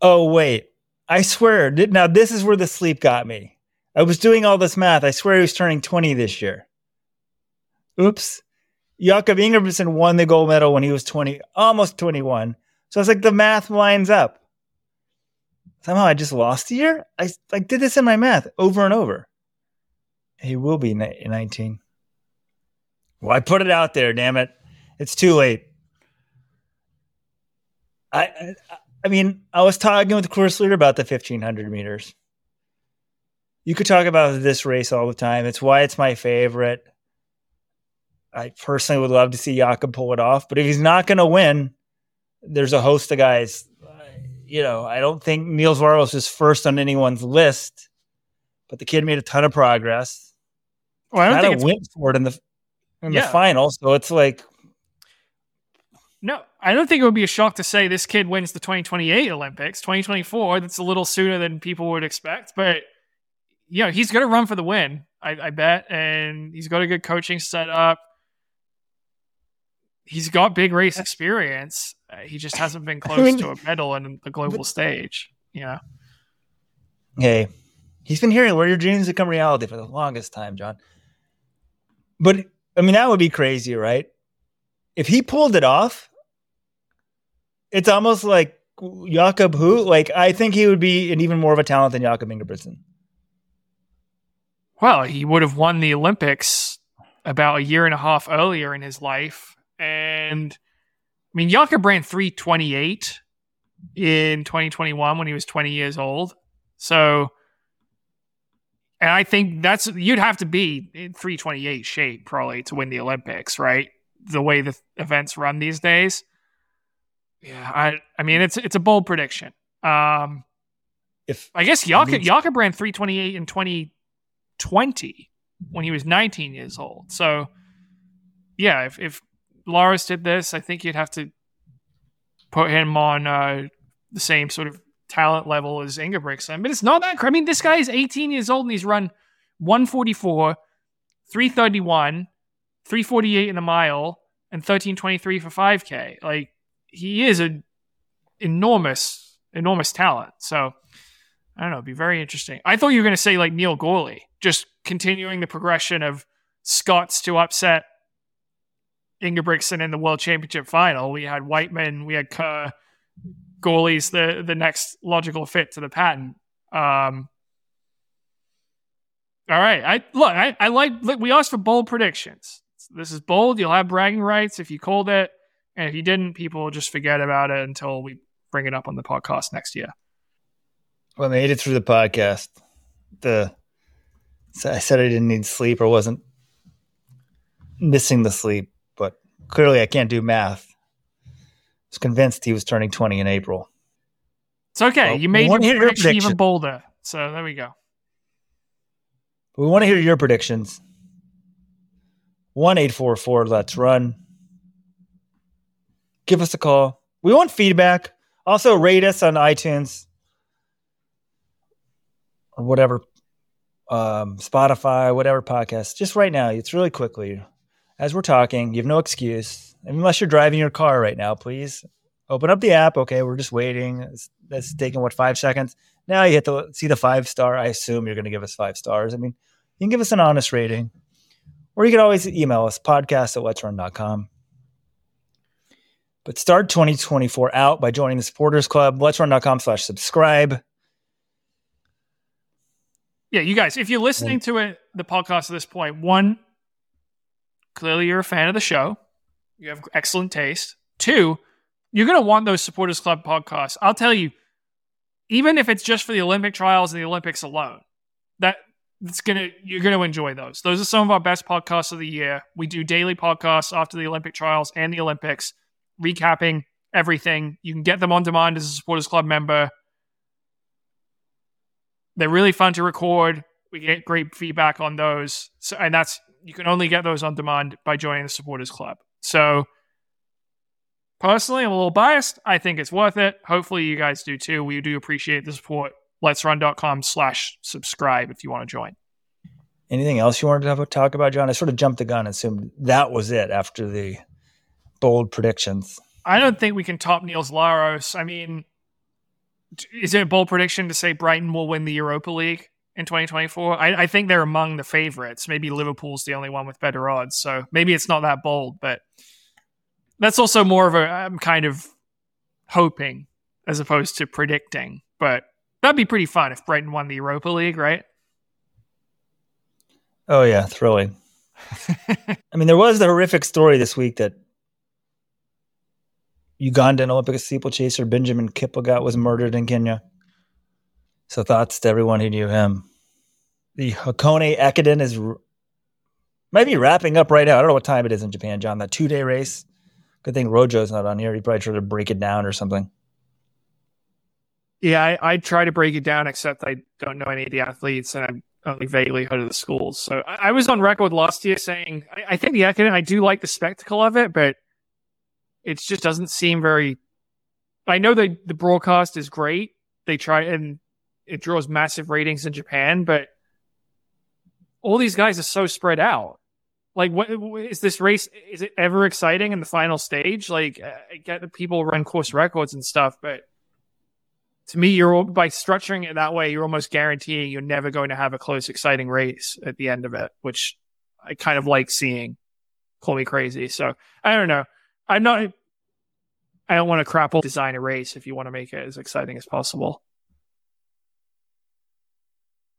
Oh, wait. I swear. Now, this is where the sleep got me. I was doing all this math. I swear he was turning 20 this year. Oops. Jakob Ingebrigtsen won the gold medal when he was 20, almost 21. So it's like the math lines up. Somehow I just lost a year. I like did this in my math over and over. He will be 19. Well, I put it out there, damn it. It's too late. I mean, I was talking with the course leader about the 1500 meters. You could talk about this race all the time. It's why it's my favorite. I personally would love to see Jakob pull it off, but if he's not going to win, there's a host of guys. You know, I don't think Niels Laros is first on anyone's list, but the kid made a ton of progress. Well, I don't think it's win for it in the final, so it's like, no, I don't think it would be a shock to say this kid wins the 2028 Olympics, 2024. That's a little sooner than people would expect, but. You know, he's going to run for the win, I bet. And he's got a good coaching set up. He's got big race experience. He just hasn't been close to a medal on the global stage. Yeah. Hey, He's been hearing where your dreams become reality for the longest time, John. But, I mean, that would be crazy, right? If he pulled it off, it's almost like Jakob who? Like, I think he would be an even more of a talent than Jakob Ingebrigtsen. Well, he would have won the Olympics about a year and a half earlier in his life. And, I mean, Jakob ran 3:28 in 2021 when he was 20 years old. So, and I think that's, you'd have to be in 3:28 shape probably to win the Olympics, right? The way the events run these days. Yeah, I mean, it's a bold prediction. If I guess Jakob ran 3:28 in 2020 when he was 19 years old. So, yeah, if Lawrence did this, I think you'd have to put him on the same sort of talent level as Ingebrigtsen. But it's not that. I mean, this guy is 18 years old and he's run 1:44, 3:31, 3:48 in a mile, and 13:23 for 5K. Like, he is an enormous talent. So, I don't know. It'd be very interesting. I thought you were going to say, like, Neil Gourley, just continuing the progression of Scots to upset Ingebrigtsen in the World Championship final. We had Whiteman, we had Kerr. Gourley's the next logical fit to the pattern. All right. Look, we asked for bold predictions. This is bold. You'll have bragging rights if you called it. And if you didn't, people will just forget about it until we bring it up on the podcast next year. Well, I made it through the podcast. I said I didn't need sleep or wasn't missing the sleep, but clearly I can't do math. I was convinced he was turning 20 in April. It's okay. Well, you made your prediction even bolder. So there we go. We want to hear your predictions. 1-844, let's run. Give us a call. We want feedback. Also, rate us on iTunes or whatever, Spotify, whatever podcast. Just right now. It's really quickly. As we're talking, you have no excuse. Unless you're driving your car right now, please open up the app. Okay, we're just waiting. That's taking, 5 seconds? Now you hit see the 5-star. I assume you're going to give us 5 stars. I mean, you can give us an honest rating. Or you can always email us, podcast@letsrun.com. But start 2024 out by joining the Supporters Club, letsrun.com/subscribe. Yeah, you guys, if you're listening to it, the podcast at this point, one, clearly you're a fan of the show. You have excellent taste. 2, you're going to want those Supporters Club podcasts. I'll tell you, even if it's just for the Olympic trials and the Olympics alone, you're going to enjoy those. Those are some of our best podcasts of the year. We do daily podcasts after the Olympic trials and the Olympics, recapping everything. You can get them on demand as a Supporters Club member. They're really fun to record. We get great feedback on those. So, and you can only get those on demand by joining the Supporters Club. So, personally, I'm a little biased. I think it's worth it. Hopefully, you guys do too. We do appreciate the support. letsrun.com/subscribe if you want to join. Anything else you wanted to talk about, John? I sort of jumped the gun and assumed that was it after the bold predictions. I don't think we can top Niels Laros. I mean, is it a bold prediction to say Brighton will win the Europa League in 2024? I think they're among the favorites. Maybe Liverpool's the only one with better odds. So maybe it's not that bold, but that's also more of I'm kind of hoping as opposed to predicting. But that'd be pretty fun if Brighton won the Europa League, right? Oh, yeah, thrilling. I mean, there was the horrific story this week that Ugandan Olympic steeplechaser Benjamin Kiplagat was murdered in Kenya. So thoughts to everyone who knew him. The Hakone Ekiden might be wrapping up right now. I don't know what time it is in Japan, John. That 2-day race. Good thing Rojo's not on here. He probably tried to break it down or something. Yeah, I try to break it down, except I don't know any of the athletes, and I'm only vaguely heard of the schools. So I was on record last year saying, I think the Ekiden, I do like the spectacle of it, but it just doesn't seem very... I know the broadcast is great. They try and... It draws massive ratings in Japan, but all these guys are so spread out. Like, what is this race? Is it ever exciting in the final stage? Like, I get that people run course records and stuff, but to me, you're all, by structuring it that way, you're almost guaranteeing you're never going to have a close, exciting race at the end of it, which I kind of like seeing. Call me crazy. So I don't know. I don't want to crapple design a race if you want to make it as exciting as possible.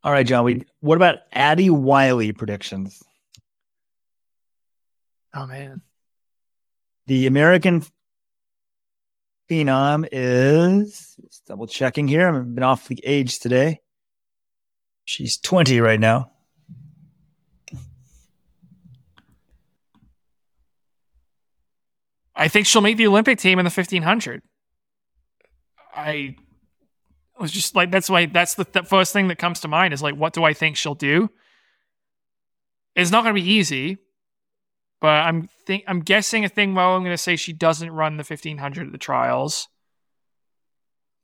All right, John. What about Addie Wiley predictions? Oh, man. The American phenom is, just double checking here. I've been off the age today. She's 20 right now. I think she'll make the Olympic team in the 1500. I was just like, that's why that's the first thing that comes to mind is like, what do I think she'll do? It's not going to be easy, but I'm guessing a thing. Well, I'm going to say she doesn't run the 1500 at the trials.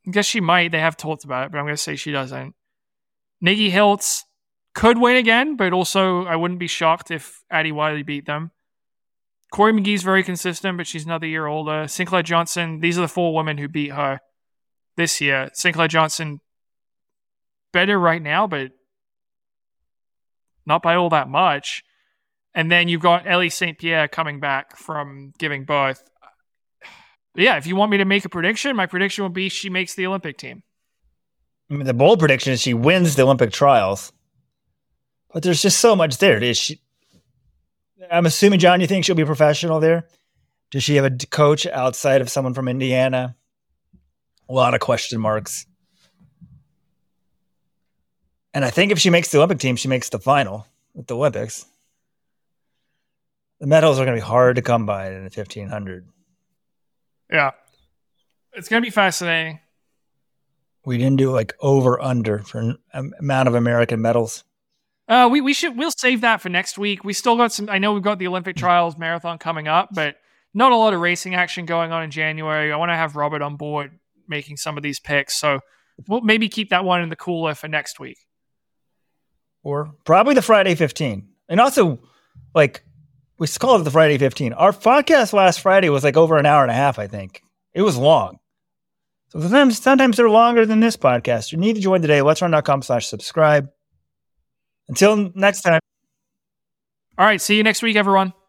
I guess she might. They have talked about it, but I'm going to say she doesn't. Nikki Hiltz could win again, but also I wouldn't be shocked if Addie Wiley beat them. Corey McGee's very consistent, but she's another year older. Sinclair Johnson, these are the four women who beat her this year. Sinclair Johnson, better right now, but not by all that much. And then you've got Ellie St. Pierre coming back from giving birth. Yeah, if you want me to make a prediction, my prediction will be she makes the Olympic team. I mean, the bold prediction is she wins the Olympic trials. But there's just so much there. I'm assuming, John, you think she'll be a professional there? Does she have a coach outside of someone from Indiana? A lot of question marks. And I think if she makes the Olympic team, she makes the final at the Olympics. The medals are going to be hard to come by in the 1500. Yeah. It's going to be fascinating. We didn't do like over under for an amount of American medals. We'll save that for next week. We still got some. I know we've got the Olympic trials marathon coming up, but not a lot of racing action going on in January. I want to have Robert on board making some of these picks, so we'll maybe keep that one in the cooler for next week, or probably the Friday 15. And also, like we call it the Friday 15. Our podcast last Friday was like over an hour and a half. I think it was long. So sometimes they're longer than this podcast. You need to join today. Let'sRun.com/subscribe. Until next time. All right. See you next week, everyone.